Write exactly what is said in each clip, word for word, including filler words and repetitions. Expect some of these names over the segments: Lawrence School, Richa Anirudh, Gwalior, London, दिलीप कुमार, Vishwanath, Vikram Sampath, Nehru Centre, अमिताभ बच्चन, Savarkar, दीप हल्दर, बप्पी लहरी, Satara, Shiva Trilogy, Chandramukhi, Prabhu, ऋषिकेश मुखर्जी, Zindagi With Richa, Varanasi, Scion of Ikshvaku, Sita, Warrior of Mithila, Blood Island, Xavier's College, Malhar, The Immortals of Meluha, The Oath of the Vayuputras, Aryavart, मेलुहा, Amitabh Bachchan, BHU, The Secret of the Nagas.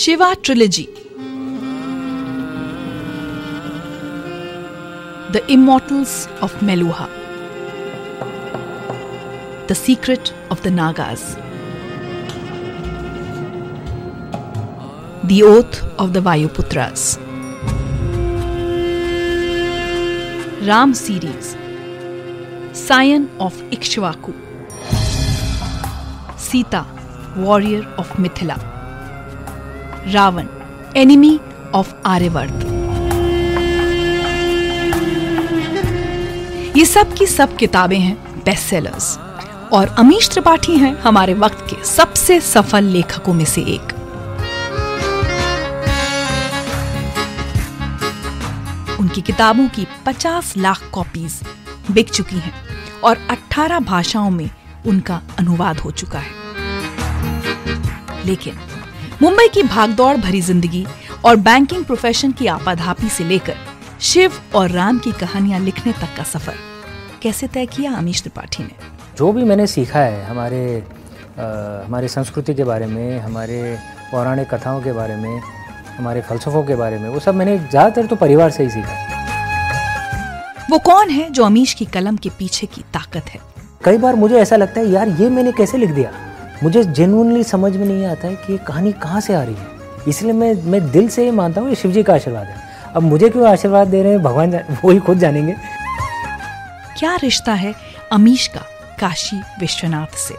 Shiva trilogy, The Immortals of Meluha, The Secret of the Nagas, The Oath of the Vayuputras, Ram Series, Scion of Ikshvaku, Sita, Warrior of Mithila, Ravan, Enemy of Aryavart। ये सब की सब किताबें हैं best sellers और अमीश त्रिपाठी हैं हमारे वक्त के सबसे सफल लेखकों में से एक। उनकी किताबों की पचास लाख कॉपीज बिक चुकी हैं और अठारह भाषाओं में उनका अनुवाद हो चुका है। लेकिन मुंबई की भागदौड़ भरी जिंदगी और बैंकिंग प्रोफेशन की आपाधापी से लेकर शिव और राम की कहानियां लिखने तक का सफर कैसे तय किया अमीश त्रिपाठी ने? जो भी मैंने सीखा है हमारे आ, हमारे संस्कृति के बारे में, हमारे पौराणिक कथाओं के बारे में, हमारे फलसफों के बारे में, वो सब मैंने ज्यादातर तो परिवार से ही सीखा। वो कौन है जो अमीश की कलम के पीछे की ताकत है? कई बार मुझे ऐसा लगता है यार ये मैंने कैसे लिख दिया, मुझे जेन्युइनली समझ में नहीं आता है कि ये कहानी कहाँ से आ रही है। इसलिए मैं मैं दिल से ही मानता हूँ ये शिव जी का आशीर्वाद है। अब मुझे क्यों आशीर्वाद दे रहे हैं भगवान वो ही खुद जानेंगे। क्या रिश्ता है अमीश का काशी विश्वनाथ से?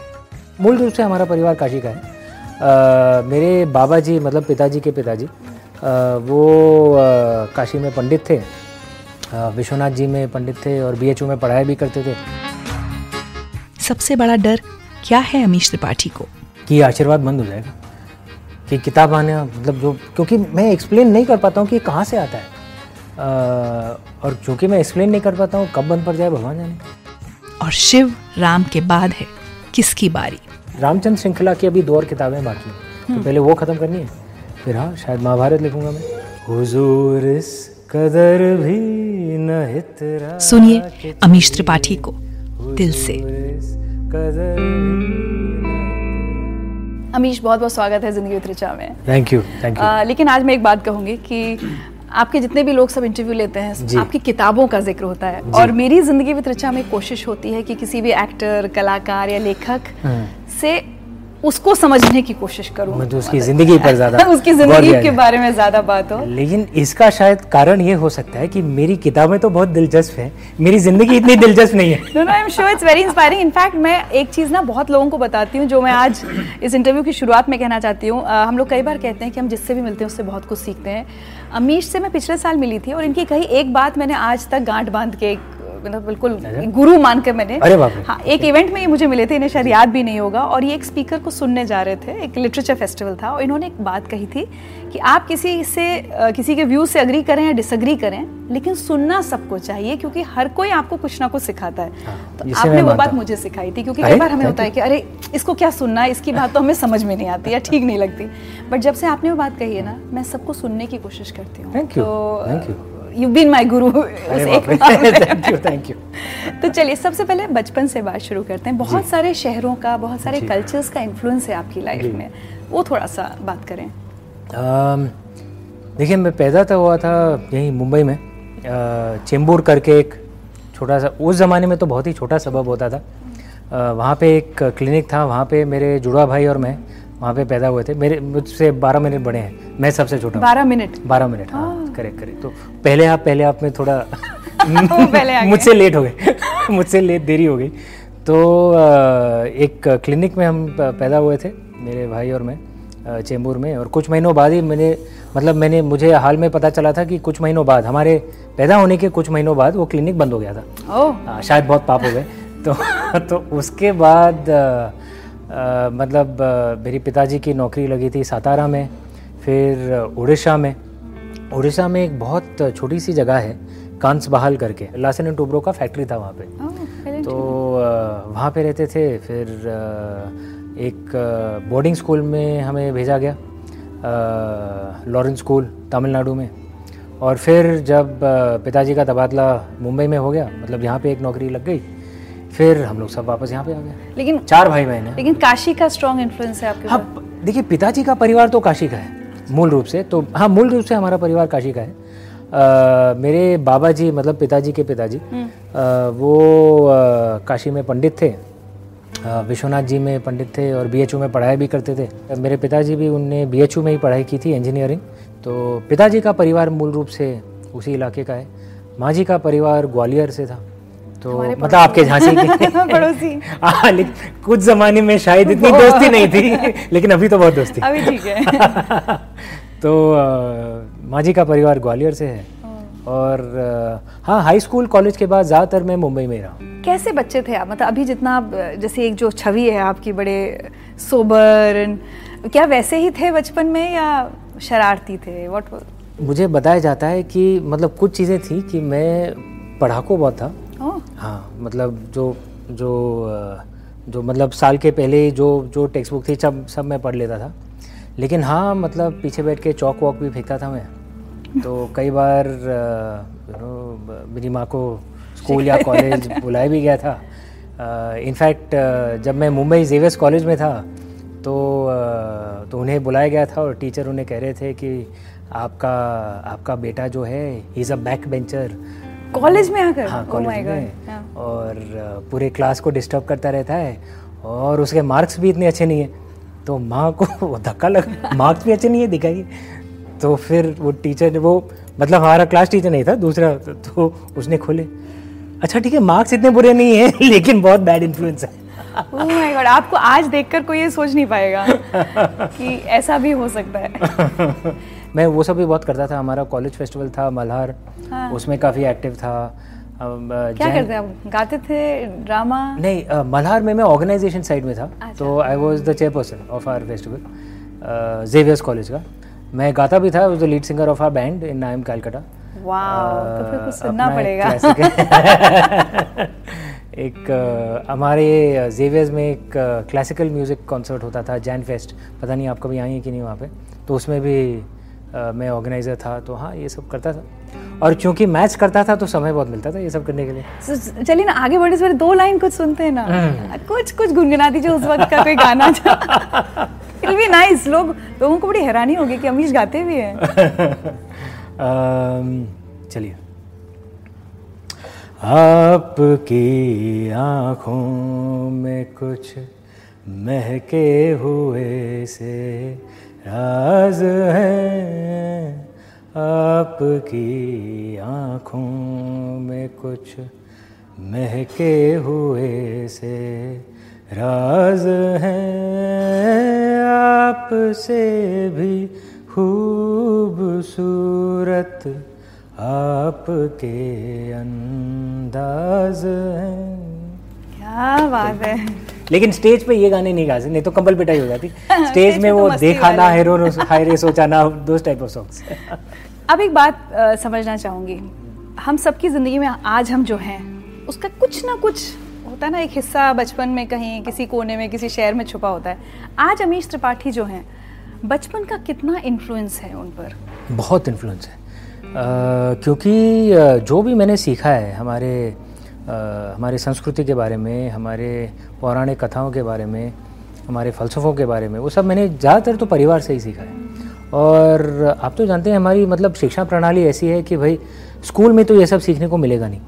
मूल रूप से हमारा परिवार काशी का है। आ, मेरे बाबा जी मतलब पिताजी के पिताजी वो आ, काशी में पंडित थे, आ, विश्वनाथ जी में पंडित थे और बी एच यू में पढ़ाई भी करते थे। सबसे बड़ा डर क्या है अमीश त्रिपाठी को? कि आशीर्वाद बंद हो जाएगा, कि किताब आने मतलब जो, क्योंकि मैं एक्सप्लेन नहीं कर पाता हूँ कि कहाँ से आता है आ, और क्योंकि मैं एक्सप्लेन नहीं कर पाता हूँ कब बंद पड़ जाए भगवान जाने। और शिव राम के बाद है किसकी बारी? रामचंद्र श्रृंखला की अभी दो और किताबें बाकी हैं, तो पहले वो ख़त्म करनी है, फिर हाँ शायद महाभारत लिखूंगा मैं। हुजूर इस कदर भी न हितरा। सुनिए अमीश त्रिपाठी को दिल से। अमीश बहुत बहुत स्वागत है जिंदगी विद रिचा में। Thank you thank you. लेकिन आज मैं एक बात कहूँगी कि आपके जितने भी लोग सब इंटरव्यू लेते हैं आपकी किताबों का जिक्र होता है और मेरी जिंदगी विद रिचा में कोशिश होती है कि किसी भी एक्टर, कलाकार या लेखक से उसको समझने की कोशिश करूँ, मतलब उसकी जिंदगी पर ज़्यादा उसकी जिंदगी के बारे में ज़्यादा बात हो। लेकिन इसका शायद कारण ये हो सकता है कि मेरी किताबें तो बहुत दिलचस्प हैं, मेरी जिंदगी इतनी दिलचस्प नहीं है। No no I am sure it's very inspiring. In fact मैं एक चीज़ ना बहुत लोगों को बताती हूँ जो मैं आज इस इंटरव्यू की शुरुआत में कहना चाहती हूँ। हम लोग कई बार कहते हैं कि हम जिससे भी मिलते हैं उससे बहुत कुछ सीखते हैं। अमीश से मैं पिछले साल मिली थी और इनकी कही एक बात मैंने आज तक गांठ बांध के मतलब बिल्कुल गुरु मानकर मैंने, हाँ, एक इवेंट में ये मुझे मिले थे, इन्हें शायद याद भी नहीं होगा। और ये एक स्पीकर को सुनने जा रहे थे, एक लिटरेचर फेस्टिवल था, और इन्होंने एक बात कही थी कि आप किसी से किसी के व्यू से अग्री करें या डिसअग्री करें लेकिन सुनना सबको चाहिए क्योंकि हर कोई आपको कुछ ना कुछ सिखाता है। तो आपने वो बात मुझे सिखाई थी क्योंकि कई बार हमें होता है कि अरे इसको क्या सुनना है, इसकी बात तो हमें समझ में नहीं आती या ठीक नहीं लगती, बट जब से आपने वो बात कही है ना मैं सबको सुनने की कोशिश करती हूँ। You've been my guru। Thank you thank you. तो चलिए सबसे पहले बचपन से बात शुरू करते हैं। बहुत सारे शहरों का, बहुत सारे कल्चर्स का इन्फ्लुएंस है आपकी लाइफ में, वो थोड़ा सा बात करें। देखिए मैं पैदा तो हुआ था यहीं मुंबई में, चेंबूर करके एक छोटा सा, उस ज़माने में तो बहुत ही छोटा सबब होता था, आ, वहाँ पे एक क्लिनिक था, वहाँ पे मेरे जुड़वा भाई और मैं वहाँ पे पैदा हुए थे। मेरे मुझसे बारह मिनट बड़े हैं, मैं सबसे छोटा। बारह मिनट बारह मिनट हाँ करेक्ट करेक्ट। तो पहले आप पहले आप में थोड़ा मुझसे लेट हो गए मुझसे लेट देरी हो गई। तो एक क्लिनिक में हम पैदा हुए थे मेरे भाई और मैं चेंबूर में, और कुछ महीनों बाद ही मैंने मतलब मैंने मुझे हाल में पता चला था कि कुछ महीनों बाद, हमारे पैदा होने के कुछ महीनों बाद वो क्लिनिक बंद हो गया था। शायद बहुत पाप हो गए। तो तो उसके बाद Uh, मतलब uh, मेरे पिताजी की नौकरी लगी थी सातारा में, फिर उड़ीसा में। उड़ीसा में एक बहुत छोटी सी जगह है कांस बहाल करके, लार्सन एंड टूब्रो का फैक्ट्री था वहाँ पे। oh, तो uh, वहाँ पे रहते थे। फिर uh, एक uh, बोर्डिंग स्कूल में हमें भेजा गया, लॉरेंस स्कूल तमिलनाडु में। और फिर जब uh, पिताजी का तबादला मुंबई में हो गया, मतलब यहाँ पे एक नौकरी लग गई, फिर हम लोग सब वापस यहाँ पे आ गए। लेकिन चार भाई बहन हैं। लेकिन काशी का स्ट्रॉन्ग इन्फ्लुएंस है आपके ऊपर। हाँ, देखिए पिताजी का परिवार तो काशी का है मूल रूप से, तो हाँ मूल रूप से हमारा परिवार काशी का है। Uh, मेरे बाबा जी मतलब पिताजी के पिताजी uh, वो uh, काशी में पंडित थे, uh, विश्वनाथ जी में पंडित थे और बीएचयू में पढ़ाई भी करते थे। uh, मेरे पिताजी भी उनने बीएचयू में ही पढ़ाई की थी इंजीनियरिंग। तो पिताजी का परिवार मूल रूप से उसी इलाके का है। माँ जी का परिवार ग्वालियर से था, तो मतलब आपके झांसी के पड़ोसी। हाँ, कुछ ज़माने में शायद इतनी दोस्ती नहीं थी लेकिन अभी तो बहुत दोस्ती अभी ठीक है। तो माँ जी का परिवार ग्वालियर से है और आ, हाँ हाई स्कूल कॉलेज के बाद ज़्यादातर मैं मुंबई में रहा। कैसे बच्चे थे आप? मतलब अभी जितना आप जैसे एक जो छवि है आपकी बड़े सोबर, क्या वैसे ही थे बचपन में या शरारती थे? व्हाट मुझे बताया जाता है कि मतलब कुछ चीज़ें थी कि मैं पढ़ाकू बहुत था। oh. हाँ मतलब जो जो जो मतलब साल के पहले जो जो टेक्स्ट बुक थी सब सब मैं पढ़ लेता था, लेकिन हाँ मतलब पीछे बैठ के चौक वॉक भी फेंकता था मैं। तो कई बार यू नो मेरी माँ को स्कूल या कॉलेज बुलाया भी गया था। इनफैक्ट uh, uh, जब मैं मुंबई जेवियर्स कॉलेज में था तो uh, तो उन्हें बुलाया गया था और टीचर उन्हें कह रहे थे कि आपका आपका बेटा जो है he is a back bencher college में आकर। हाँ कॉलेज oh में yeah. और uh, पूरे क्लास को डिस्टर्ब करता रहता है और उसके मार्क्स भी इतने अच्छे नहीं है। तो माँ को धक्का लगा, मार्क्स भी अच्छे नहीं है दिखाइए। तो फिर वो टीचर वो मतलब हमारा क्लास टीचर नहीं था दूसरा, तो उसने खोले, अच्छा ठीक है मार्क्स इतने बुरे नहीं है लेकिन बहुत बैड इन्फ्लुएंस है। ओह माय गॉड, आपको आज देखकर कोई ये सोच नहीं पाएगा कि ऐसा भी हो सकता है। मैं वो सब भी बहुत करता था। हमारा कॉलेज फेस्टिवल था मल्हार, हाँ। उसमें काफ़ी एक्टिव था। क्या करते हैं आप? गाते थे? ड्रामा? नहीं, uh, मल्हार में मैं ऑर्गेनाइजेशन साइड में था। तो I was the chairperson of our festival Xavier's college का। मैं गाता भी था, lead singer of our band in I am Calcutta. वाह, तो फिर कुछ सुनना पड़ेगा। एक uh, हमारे जेवियर्स में एक क्लासिकल म्यूजिक कॉन्सर्ट होता था जैन फेस्ट, पता नहीं आप कभी आई हैं कि नहीं वहाँ पे, तो उसमें भी Uh, मैं ऑर्गेनाइजर था। तो हाँ ये सब करता था और क्योंकि मैच करता था तो समय बहुत मिलता था ये सब करने के लिए। so, चलिए ना आगे बढ़े, सर दो लाइन कुछ सुनते हैं ना। mm. कुछ कुछ गुनगुना दीजिए उस वक्त का कोई गाना। It be nice. लोग लोगों को बड़ी हैरानी होगी कि अमीश गाते भी हैं। uh, चलिए। आपकी आँखों में कुछ महके हुए से राज है, आपकी आँखों में कुछ महके हुए से राज है, आपसे भी खूबसूरत आपके अंदाज हैं। क्या बात है। लेकिन स्टेज पे ये गाने नहीं गाते, नहीं तो कंबल पिटाई हो जाती। स्टेज में वो तो देखाना हेरो हायरे सोचाना दोस टाइप ऑफ सॉन्ग्स। अब एक बात आ, समझना चाहूँगी, हम सबकी ज़िंदगी में आज हम जो हैं उसका कुछ ना कुछ होता है ना, एक हिस्सा बचपन में कहीं किसी कोने में किसी शहर में छुपा होता है। आज अमीश त्रिपाठी जो हैं, बचपन का कितना इन्फ्लुएंस है उन पर? बहुत इन्फ्लुएंस है, आ, क्योंकि जो भी मैंने सीखा है हमारे Uh, हमारे संस्कृति के बारे में, हमारे पौराणिक कथाओं के बारे में, हमारे फ़लसफ़ों के बारे में, वो सब मैंने ज़्यादातर तो परिवार से ही सीखा है। और आप तो जानते हैं हमारी मतलब शिक्षा प्रणाली ऐसी है कि भाई स्कूल में तो ये सब सीखने को मिलेगा नहीं। uh,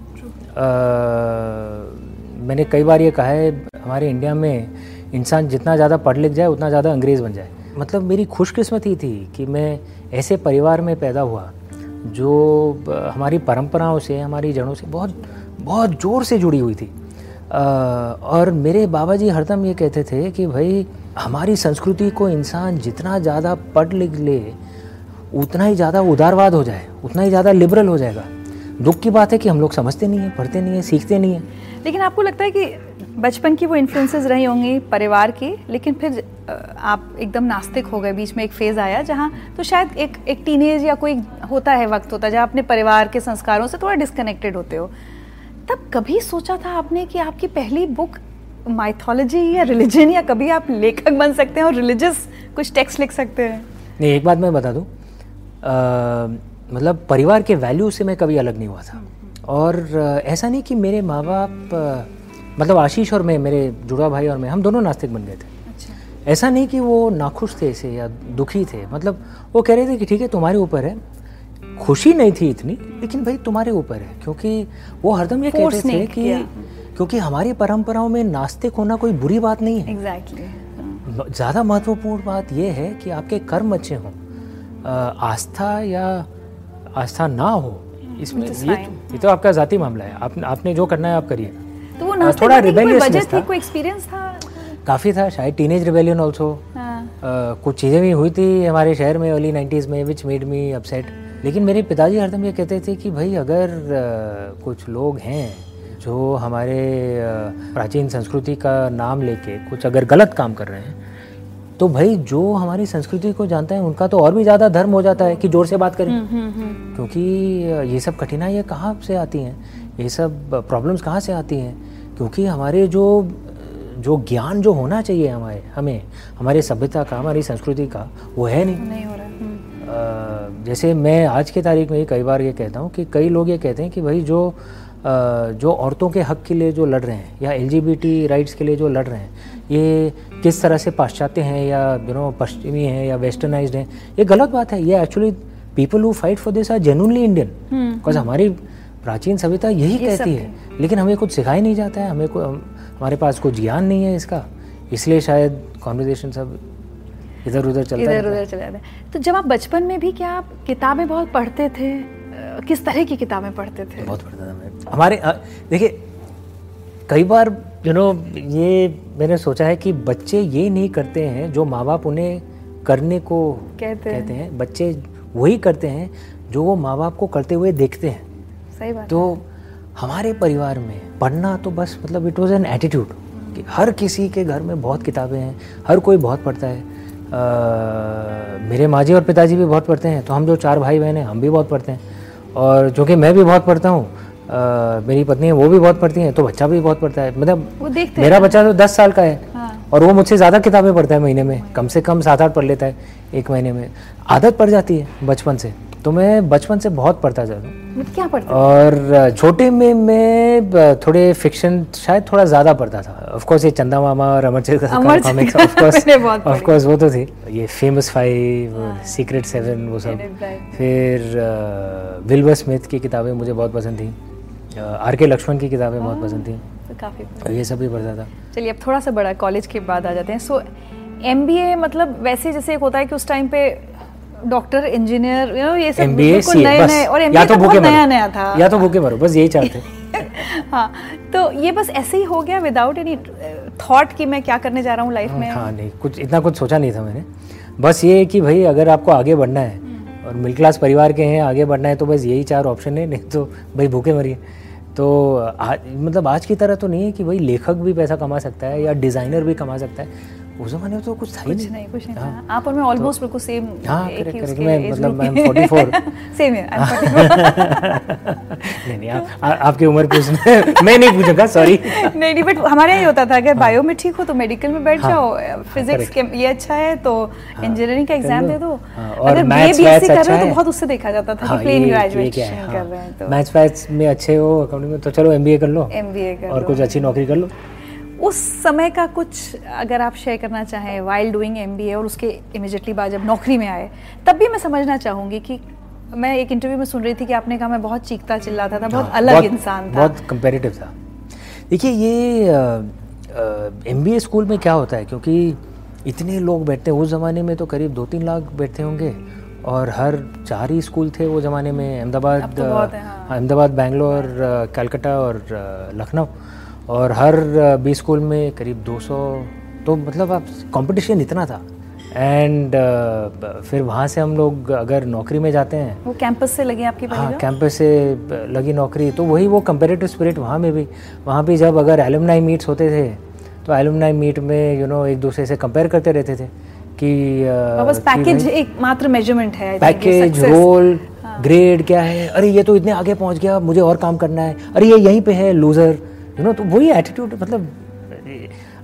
मैंने कई बार ये कहा है हमारे इंडिया में इंसान जितना ज़्यादा पढ़ लिख जाए उतना ज़्यादा अंग्रेज़ बन जाए। मतलब मेरी खुशकिस्मती थी कि मैं ऐसे परिवार में पैदा हुआ जो हमारी परंपराओं से हमारी जड़ों से बहुत बहुत ज़ोर से जुड़ी हुई थी। आ, और मेरे बाबा जी हरदम ये कहते थे कि भाई हमारी संस्कृति को इंसान जितना ज़्यादा पढ़ लिख ले उतना ही ज़्यादा उदारवाद हो जाए, उतना ही ज़्यादा लिबरल हो जाएगा। दुख की बात है कि हम लोग समझते नहीं हैं, पढ़ते नहीं हैं, सीखते नहीं हैं। लेकिन आपको लगता है कि बचपन की वो इन्फ्लुएंसेस रही होंगी परिवार की, लेकिन फिर आप एकदम नास्तिक हो गए, बीच में एक फेज़ आया जहाँ तो शायद एक एक टीनेज या कोई होता है वक्त होता है जहाँ अपने परिवार के संस्कारों से थोड़ा डिस्कनेक्टेड होते हो। तब कभी सोचा था आपने कि आपकी पहली बुक माइथोलॉजी या रिलीजन या कभी आप लेखक बन सकते हैं और रिलीजियस कुछ टेक्स्ट लिख सकते हैं? नहीं, एक बात मैं बता दूँ, मतलब परिवार के वैल्यू से मैं कभी अलग नहीं हुआ था। और ऐसा नहीं कि मेरे माँ बाप, मतलब आशीष और मैं, मेरे जुड़वा भाई और मैं, हम दोनों नास्तिक बन गए थे। अच्छा। ऐसा नहीं कि वो नाखुश थे इसे या दुखी थे, मतलब वो कह रहे थे कि ठीक है तुम्हारे ऊपर है, खुशी नहीं थी इतनी, लेकिन भाई तुम्हारे ऊपर है, क्योंकि वो हरदम ये कहते थे कि क्योंकि हमारी परंपराओं में नास्तिक होना कोई बुरी बात नहीं है। एग्जैक्टली। ज़्यादा महत्वपूर्ण बात यह है कि आपके कर्म अच्छे हों, आस्था या आस्था ना हो इसमें ये, ये तो आपका जाती मामला है, आप, आपने जो करना है आप करिए। तो वो थोड़ा रिबेलियस था, कोई एक्सपीरियंस था काफ़ी था, शायद टीनेज रिबेलियन ऑल्सो, कुछ चीज़ें भी हुई थी हमारे शहर में अर्ली नाइन्टीज़ में विच मेड मी अपसेट। लेकिन मेरे पिताजी हरदम ये कहते थे कि भाई अगर आ, कुछ लोग हैं जो हमारे आ, प्राचीन संस्कृति का नाम लेके कुछ अगर गलत काम कर रहे हैं, तो भाई जो हमारी संस्कृति को जानता है उनका तो और भी ज़्यादा धर्म हो जाता है कि ज़ोर से बात करें, क्योंकि ये सब कठिनाइयाँ कहाँ से आती हैं, ये सब प्रॉब्लम्स कहाँ से आती हैं, क्योंकि हमारे जो जो ज्ञान जो होना चाहिए हमारे हमें हमारे सभ्यता का, हमारी संस्कृति का, वो है नहीं, नहीं हो रहा। आ, जैसे मैं आज की तारीख में कई बार ये कहता हूँ कि कई लोग ये कहते हैं कि भाई जो आ, जो औरतों के हक़ के लिए जो लड़ रहे हैं या एलजीबीटी राइट्स के लिए जो लड़ रहे हैं, ये किस तरह से पाश्चात्य हैं या यू नो पश्चिमी हैं या वेस्टर्नाइज्ड हैं, ये गलत बात है। ये actually people who fight for this are genuinely Indian, because हमारी प्राचीन सभ्यता यही कहती है, लेकिन हमें कुछ सिखाया नहीं जाता है, हमें हमारे पास कुछ ज्ञान नहीं है इसका, इसलिए शायद कॉन्वर्सेशन सब इधर उधर चलता है, इधर उधर चला जाता है। तो जब आप बचपन में भी क्या आप किताबें बहुत पढ़ते थे, किस तरह की किताबें पढ़ते थे? बहुत पढ़ता था मैं। हमारे देखिए कई बार यू नो ये मैंने सोचा है कि बच्चे ये नहीं करते हैं जो माँ बाप उन्हें करने को कहते कहते हैं, बच्चे वही करते हैं जो वो माँ बाप को करते हुए देखते हैं। सही बात। तो हमारे परिवार में पढ़ना तो बस मतलब इट वाज एन एटीट्यूड कि हर किसी के घर में बहुत किताबें हैं, हर कोई बहुत पढ़ता है। आ, मेरे माँ जी और पिताजी भी बहुत पढ़ते हैं, तो हम जो चार भाई बहन हैं हम भी बहुत पढ़ते हैं, और जो कि मैं भी बहुत पढ़ता हूँ, मेरी पत्नी है वो भी बहुत पढ़ती हैं, तो बच्चा भी बहुत पढ़ता है। मतलब मेरा बच्चा तो दस साल का है, हाँ। और वो मुझसे ज़्यादा किताबें पढ़ता है, महीने में कम से कम सात आठ पढ़ लेता है एक महीने में, आदत पड़ जाती है बचपन से। तो मैं बचपन से बहुत पढ़ता जा रहा हूँ। क्या पढ़ता? और छोटे में मैं थोड़े फिक्शन शायद थोड़ा ज़्यादा पढ़ता था, ऑफकोर्स ये चंदा मामा और अमरजीत कॉमिक्स, ऑफकोर्स वो तो थी, ये फेमस फाइव, सीक्रेट सेवन, वो सब। फिर विल्बर स्मिथ की किताबें मुझे बहुत पसंद थी, आर के लक्ष्मण की किताबें बहुत पसंद थी, तो काफ़ी ये सब भी पढ़ता था। चलिए अब थोड़ा सा बड़ा कॉलेज के बाद आ जाते हैं। सो एम बी ए मतलब वैसे जैसे एक होता है कि उस टाइम पे डॉक्टर इंजीनियर यू नो ये सब बिल्कुल नए नए, और एमबीए तो बहुत नया नया था, या तो भूखे मरो बस यही चाहते हाँ तो ये बस ऐसे ही हो गया विदाउट एनी थॉट कि मैं क्या करने जा रहा हूँ लाइफ में। हाँ नहीं कुछ इतना कुछ सोचा नहीं था मैंने, बस ये कि भाई अगर आपको आगे बढ़ना है और मिडिल क्लास परिवार के हैं आगे बढ़ना है तो बस यही चार ऑप्शन है, नहीं तो भाई भूखे मरिए। तो आ, मतलब आज की तरह तो नहीं है कि भाई लेखक भी पैसा कमा सकता है या डिज़ाइनर भी कमा सकता है, उस जमाने में तो कुछ था ही नहीं, नहीं कुछ नहीं था। आप और मैं ऑलमोस्ट बिल्कुल सेम, हाँ करेक्ट करेक्ट, मैं मतलब I am forty four same है, आई एम फोर्टी फोर नहीं नहीं आप आपकी उम्र पूछना मैं नहीं पूछूंगा सॉरी नहीं नहीं बट हमारे यही होता था, अगर बायो में ठीक हो तो मेडिकल में बैठ जाओ, फिजिक्स के ये अच्छा है तो इंजीनियरिंग का एग्जाम दे दो, अगर बीएससी कर रहे हो तो बहुत उससे देखा जाता था कि प्लेन ग्रेजुएशन कर रहे हैं, तो मैथ्स वैथ्स में अच्छे हो अकाउंटिंग में तो चलो एमबीए कर लो, एमबीए कर और कुछ अच्छी नौकरी कर लो। उस समय का कुछ अगर आप शेयर करना चाहें वाइल डूइंग एमबीए और उसके इमीडिएटली बाद जब नौकरी में आए, तब भी मैं समझना चाहूँगी कि मैं एक इंटरव्यू में सुन रही थी कि आपने कहा मैं बहुत चीखता चिल्लाता था, बहुत अलग इंसान था, बहुत कंपेरेटिव था। देखिए ये एमबीए स्कूल में क्या होता है, क्योंकि इतने लोग बैठते हैं उस ज़माने में तो करीब दो तीन लाख बैठते होंगे, और हर चार ही स्कूल थे वो ज़माने में, अहमदाबाद तो अहमदाबाद बैंगलोर कलकत्ता और लखनऊ, और हर बी स्कूल में करीब दो सौ, तो मतलब आप कंपटीशन इतना था। एंड uh, फिर वहाँ से हम लोग अगर नौकरी में जाते हैं, वो कैंपस से लगी आपकी, हाँ कैंपस से लगी नौकरी, तो वही वो कंपेरेटिव स्पिरिट वहाँ में भी वहाँ भी जब अगर एलुमनाई मीट्स होते थे तो एलुमनाई मीट में यू you नो know, एक दूसरे से कंपेयर करते रहते थे कि uh, बस पैकेज एक मात्र मेजरमेंट है, पैकेज रोल ग्रेड क्या है, अरे ये तो इतने आगे पहुँच गया मुझे और काम करना है, अरे ये यहीं पर है लूज़र यू नो, तो वही एटीट्यूड। मतलब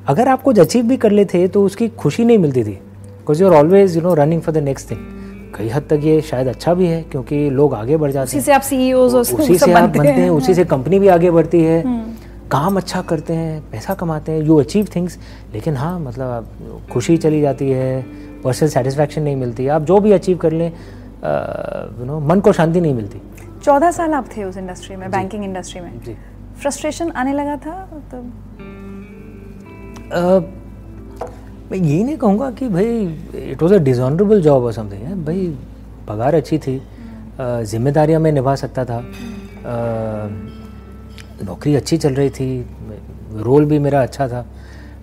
अगर आप कुछ अचीव भी कर लेते तो उसकी खुशी नहीं मिलती थी, because you are always you know running for the next thing. कई हद तक ये शायद अच्छा भी है क्योंकि लोग आगे बढ़ जाते हैं, उसी से आप सीईओज और उसी से आप बनते हैं, उसी से कंपनी भी आगे बढ़ती है, काम अच्छा करते हैं, पैसा कमाते हैं, यू अचीव थिंग्स, लेकिन हाँ मतलब आप खुशी चली जाती है, पर्सनल सेटिस्फैक्शन नहीं मिलती, आप जो भी अचीव कर लें यू नो मन को शांति नहीं मिलती। चौदह साल आप थे उस इंडस्ट्री में, बैंकिंग इंडस्ट्री में, फ्रस्ट्रेशन आने लगा था तब? uh, मैं यही नहीं कहूँगा कि भाई it was a dishonourable job और समथिंग है, भाई पगार अच्छी थी, uh, जिम्मेदारियाँ मैं निभा सकता था, uh, नौकरी अच्छी चल रही थी, रोल भी मेरा अच्छा था,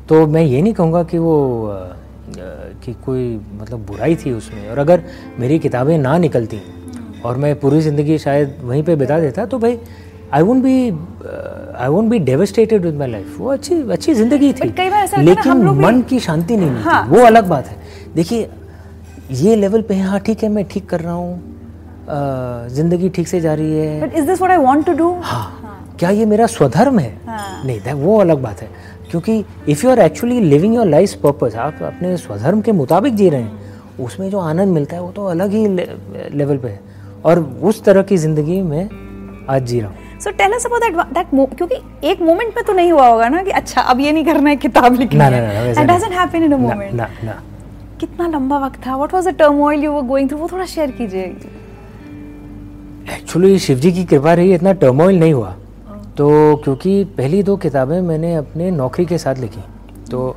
तो मैं ये नहीं कहूँगा कि वो uh, कि कोई मतलब बुराई थी उसमें। और अगर मेरी किताबें ना निकलती और मैं पूरी ज़िंदगी शायद वहीं पे बिता देता तो भाई I won't be I won't be devastated with my life. वो अच्छी अच्छी ज़िंदगी थी, लेकिन मन की शांति नहीं मिलती। हाँ। वो अलग बात है। देखिए ये लेवल पे हाँ ठीक है, मैं ठीक कर रहा हूँ, ज़िंदगी ठीक से जा रही है, but is this what I want to do? हाँ, क्या ये मेरा स्वधर्म है? हाँ। नहीं, वो अलग बात है, क्योंकि if you are actually living your life purpose, आप अपने स्वधर्म के मुताबिक जी रहे हैं, उसमें जो आनंद मिलता है वो तो अलग ही ले, लेवल पे है, और उस तरह की ज़िंदगी मैं आज जी रहा हूँ। So tell us about that, that क्योंकि एक मोमेंट में तो नहीं हुआ होगा ना कि अच्छा अब ये नहीं करना है, किताब लिखनी है। That doesn't happen in a moment। ना, ना, ना। कितना लंबा वक्त था? What was the turmoil you were going through? वो थोड़ा शेयर कीजिए। एक्चुअली शिव जी की कृपा रही, इतना टर्मोइल नहीं हुआ। तो क्योंकि पहली दो किताबें मैंने अपने नौकरी के साथ लिखी, तो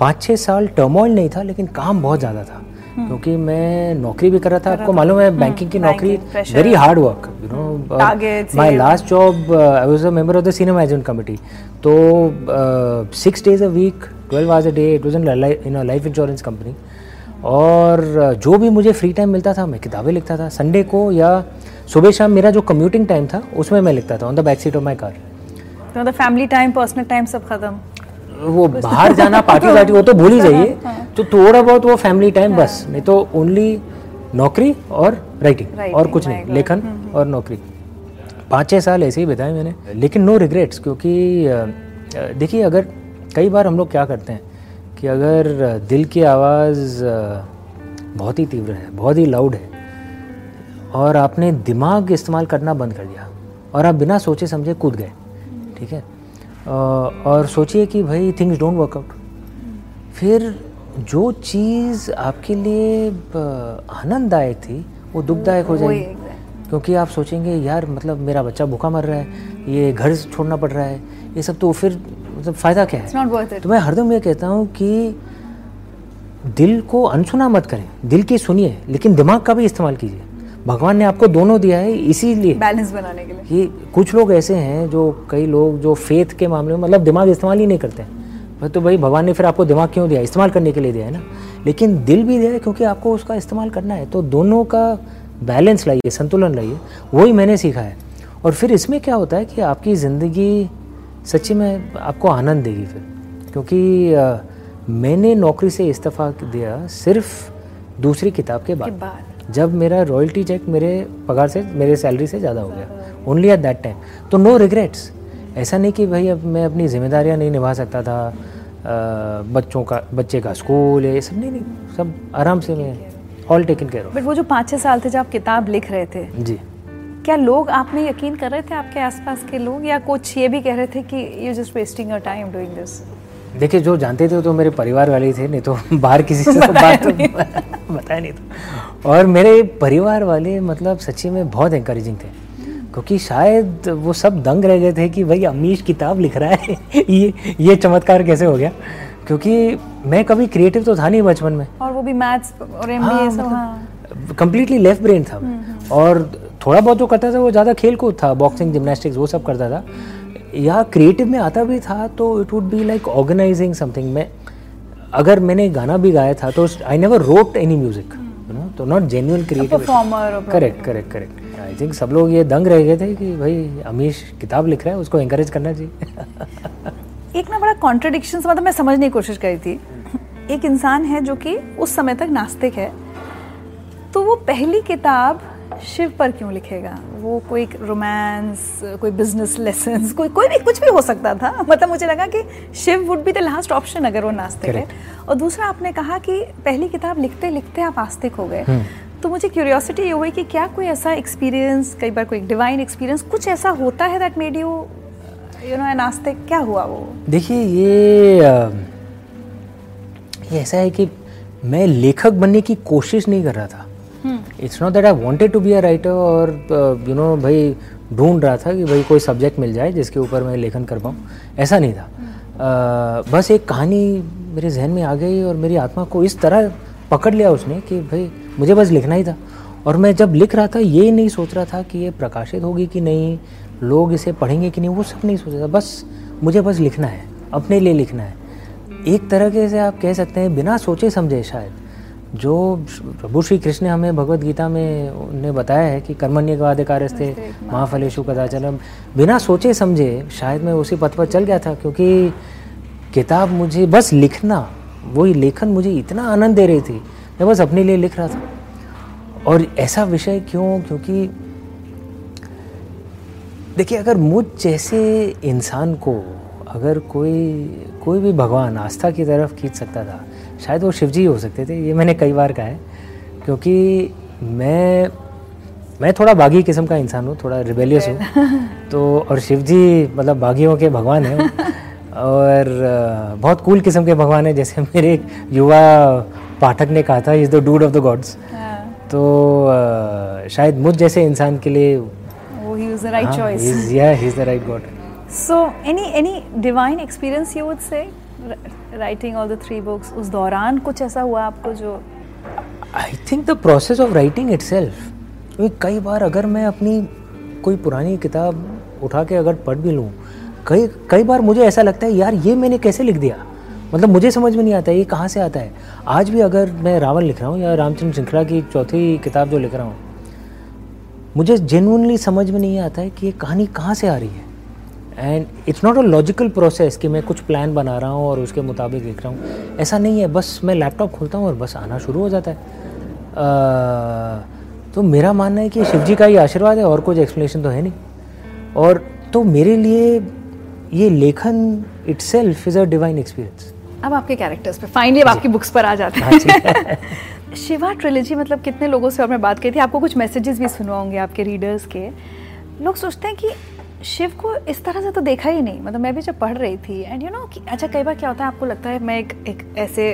पाँच छः साल टर्मोइल नहीं था, लेकिन काम बहुत ज़्यादा था, क्योंकि मैं नौकरी भी कर रहा था। आपको मालूम है बैंकिंग की नौकरी very hard work, you know. My last job I was a member of the cinema agent committee, तो six days a week, twelve hours a day, it was in a life insurance company. और जो भी मुझे free time मिलता था मैं किताबें लिखता था। संडे को या सुबह शाम मेरा जो कम्यूटिंग टाइम था उसमें मैं लिखता था, on the back seat of my car. तो फैमिली टाइम, पर्सनल टाइम सब खत्म। वो बाहर जाना, पार्टी वार्टी वो तो भूल ही जाइए, तो थोड़ा बहुत वो फैमिली टाइम बस, नहीं तो ओनली नौकरी और राइटिंग, और कुछ नहीं, लेखन और नौकरी। पाँच छः साल ऐसे ही बिताए मैंने, लेकिन नो रिग्रेट्स, क्योंकि देखिए अगर कई बार हम लोग क्या करते हैं कि अगर दिल की आवाज़ बहुत ही तीव्र है, बहुत ही लाउड है, और आपने दिमाग इस्तेमाल करना बंद कर दिया और आप बिना सोचे समझे कूद गए, ठीक है, और सोचिए कि भाई थिंग्स डोंट वर्क आउट, फिर जो चीज़ आपके लिए आनंददायक थी वो दुखदायक हो जाएगी, क्योंकि आप सोचेंगे यार मतलब मेरा बच्चा भूखा मर रहा है, ये घर छोड़ना पड़ रहा है, ये सब, तो फिर मतलब फ़ायदा क्या है? तो मैं हरदम ये कहता हूँ कि दिल को अनसुना मत करें, दिल की सुनिए, लेकिन दिमाग का भी इस्तेमाल कीजिए। भगवान ने आपको दोनों दिया है, इसीलिए बैलेंस बनाने के लिए। कि कुछ लोग ऐसे हैं, जो कई लोग जो फेथ के मामले में मतलब दिमाग इस्तेमाल ही नहीं करते हैं, तो भाई भगवान ने फिर आपको दिमाग क्यों दिया? इस्तेमाल करने के लिए दिया है ना, लेकिन दिल भी दिया है क्योंकि आपको उसका इस्तेमाल करना है। तो दोनों का बैलेंस लाइए, संतुलन लाइए, वही मैंने सीखा है। और फिर इसमें क्या होता है कि आपकी ज़िंदगी सच्ची में आपको आनंद देगी फिर, क्योंकि आ, मैंने नौकरी से इस्तीफा दिया सिर्फ दूसरी किताब के बाद, जब मेरा रॉयल्टी चेक मेरे पगार से, मेरे सैलरी से ज़्यादा हो गया, ओनली एट दैट टाइम। तो नो रिग्रेट्स। ऐसा नहीं कि भाई अब मैं अपनी जिम्मेदारियां नहीं निभा सकता था, आ, बच्चों का बच्चे का स्कूल, ये सब नहीं, नहीं, सब आराम से मैं all taken care of. But वो जो पाँच छः साल थे जब आप किताब लिख रहे थे, जी, क्या लोग आप में यकीन कर रहे थे, आपके आसपास के लोग, या कुछ ये भी कह रहे थे कि you just wasting your time doing this? देखिए जो जानते थे तो मेरे परिवार वाले थे, नहीं तो बाहर किसी से बात बताया नहीं था। और मेरे परिवार वाले मतलब सच्ची में बहुत एनकरेजिंग थे, क्योंकि शायद वो सब दंग रह गए थे कि भाई अमीश किताब लिख रहा है, ये ये चमत्कार कैसे हो गया, क्योंकि मैं कभी क्रिएटिव तो था नहीं बचपन में, और वो भी मैथ्स और एमबीए सब, कम्प्लीटली लेफ्ट ब्रेन था। और थोड़ा बहुत जो करता था वो ज़्यादा खेल कूद था, बॉक्सिंग, जिमनास्टिक्स, वो सब करता था, या क्रिएटिव में आता भी था तो it would be like organising something. मैं अगर मैंने गाना भी गाया था तो I never wrote any music, you know, तो not genuine creative performer. Correct correct correct. I think सब लोग ये दंग रह गए थे कि भाई अमीश किताब लिख रहा है, उसको एनकरेज करना चाहिए। एक ना बड़ा कॉन्ट्रडिक्शन, मतलब मैं समझने की कोशिश करी थी, एक इंसान है जो कि उस समय तक नास्तिक है, तो वो पहली किताब शिव पर क्यों लिखेगा? वो कोई रोमांस, कोई बिजनेस लेसन, कोई कोई भी कुछ भी हो सकता था। मतलब मुझे लगा कि Shiv would be the last option अगर वो नास्तिक है। और दूसरा आपने कहा कि पहली किताब लिखते लिखते आप आस्तिक हो गए, तो मुझे क्यूरियोसिटी ये हुई कि क्या कोई ऐसा एक्सपीरियंस, कई बार कोई डिवाइन एक्सपीरियंस, कुछ ऐसा होता है that made you you know, an Aztec? क्या हुआ वो? देखिए ये ये ऐसा है कि मैं लेखक बनने की कोशिश नहीं कर रहा था. It's not that I wanted to be a writer और यू नो भाई ढूंढ रहा था कि भाई कोई सब्जेक्ट मिल जाए जिसके ऊपर मैं लेखन कर पाऊँ, ऐसा नहीं था. hmm. uh, बस एक कहानी मेरे जहन में आ गई और मेरी आत्मा को इस तरह पकड़ लिया उसने कि भाई मुझे बस लिखना ही था. और मैं जब लिख रहा था ये नहीं सोच रहा था कि ये प्रकाशित होगी कि नहीं, लोग इसे पढ़ेंगे कि नहीं, वो सब नहीं सोच रहा था. बस मुझे बस लिखना है, अपने लिए लिखना है. एक तरह के से आप कह सकते हैं बिना सोचे समझे, शायद जो प्रभु श्री कृष्ण ने हमें भगवत गीता में उन्होंने बताया है कि कर्मण्येवाधिक कार्यस्ते महाफलेषु कदाचन, बिना सोचे समझे शायद मैं उसी पथ पर चल गया था. क्योंकि किताब मुझे बस लिखना, वही लेखन मुझे इतना आनंद दे रही थी, मैं बस अपने लिए लिख रहा था. और ऐसा विषय क्यों? क्योंकि देखिए अगर मुझ जैसे इंसान को अगर कोई कोई भी भगवान आस्था की तरफ खींच सकता था, शायद वो शिव जी हो सकते थे. ये मैंने कई बार कहा है क्योंकि मैं मैं थोड़ा बागी किस्म का इंसान हूँ, थोड़ा रिबेलियस हूँ. तो और शिव जी मतलब बागियों के भगवान हैं और बहुत कूल किस्म के भगवान हैं. जैसे मेरे एक युवा पाठक ने कहा था, is the dude of the gods. तो uh, शायद मुझ जैसे इंसान के लिए वो ही इज द राइट चॉइस. या ही is the right god. So any any divine experience you would say, writing all the three books, उस दौरान कुछ ऐसा हुआ आपको जो? I think the process of writing itself. कई बार अगर मैं अपनी कोई पुरानी किताब उठा के अगर पढ़ भी लूँ, कई कई बार मुझे ऐसा लगता है यार ये मैंने कैसे लिख दिया, मतलब मुझे समझ में नहीं आता ये कहाँ से आता है. आज भी अगर मैं रावण लिख रहा हूँ या रामचंद्र श्रृंखला की चौथी किताब जो लिख रहा हूँ, मुझे जेन्युइनली समझ में नहीं आता है कि ये कहानी कहाँ से आ रही है. And it's not a logical process कि मैं कुछ प्लान बना रहा हूँ और उसके मुताबिक लिख रहा हूँ, ऐसा नहीं है. बस मैं लैपटॉप खोलता हूँ और बस आना शुरू हो जाता है. आ, तो मेरा मानना है कि शिव जी का ही आशीर्वाद है, और कुछ एक्सप्लेनेशन तो है नहीं. और तो मेरे लिए ये लेखन itself is a divine experience. अब आपके कैरेक्टर्स पे फाइनली अब आपकी बुक्स पर आ जाते हैं. शिवा ट्रिलॉजी मतलब कितने लोगों से और मैं बात की थी, आपको कुछ मैसेजेस भी सुनवाऊंगे आपके रीडर्स के. लोग सोचते हैं कि शिव को इस तरह से तो देखा ही नहीं, मतलब मैं भी जब पढ़ रही थी एंड यू नो कि अच्छा कई बार क्या होता है आपको लगता है मैं एक, एक ऐसे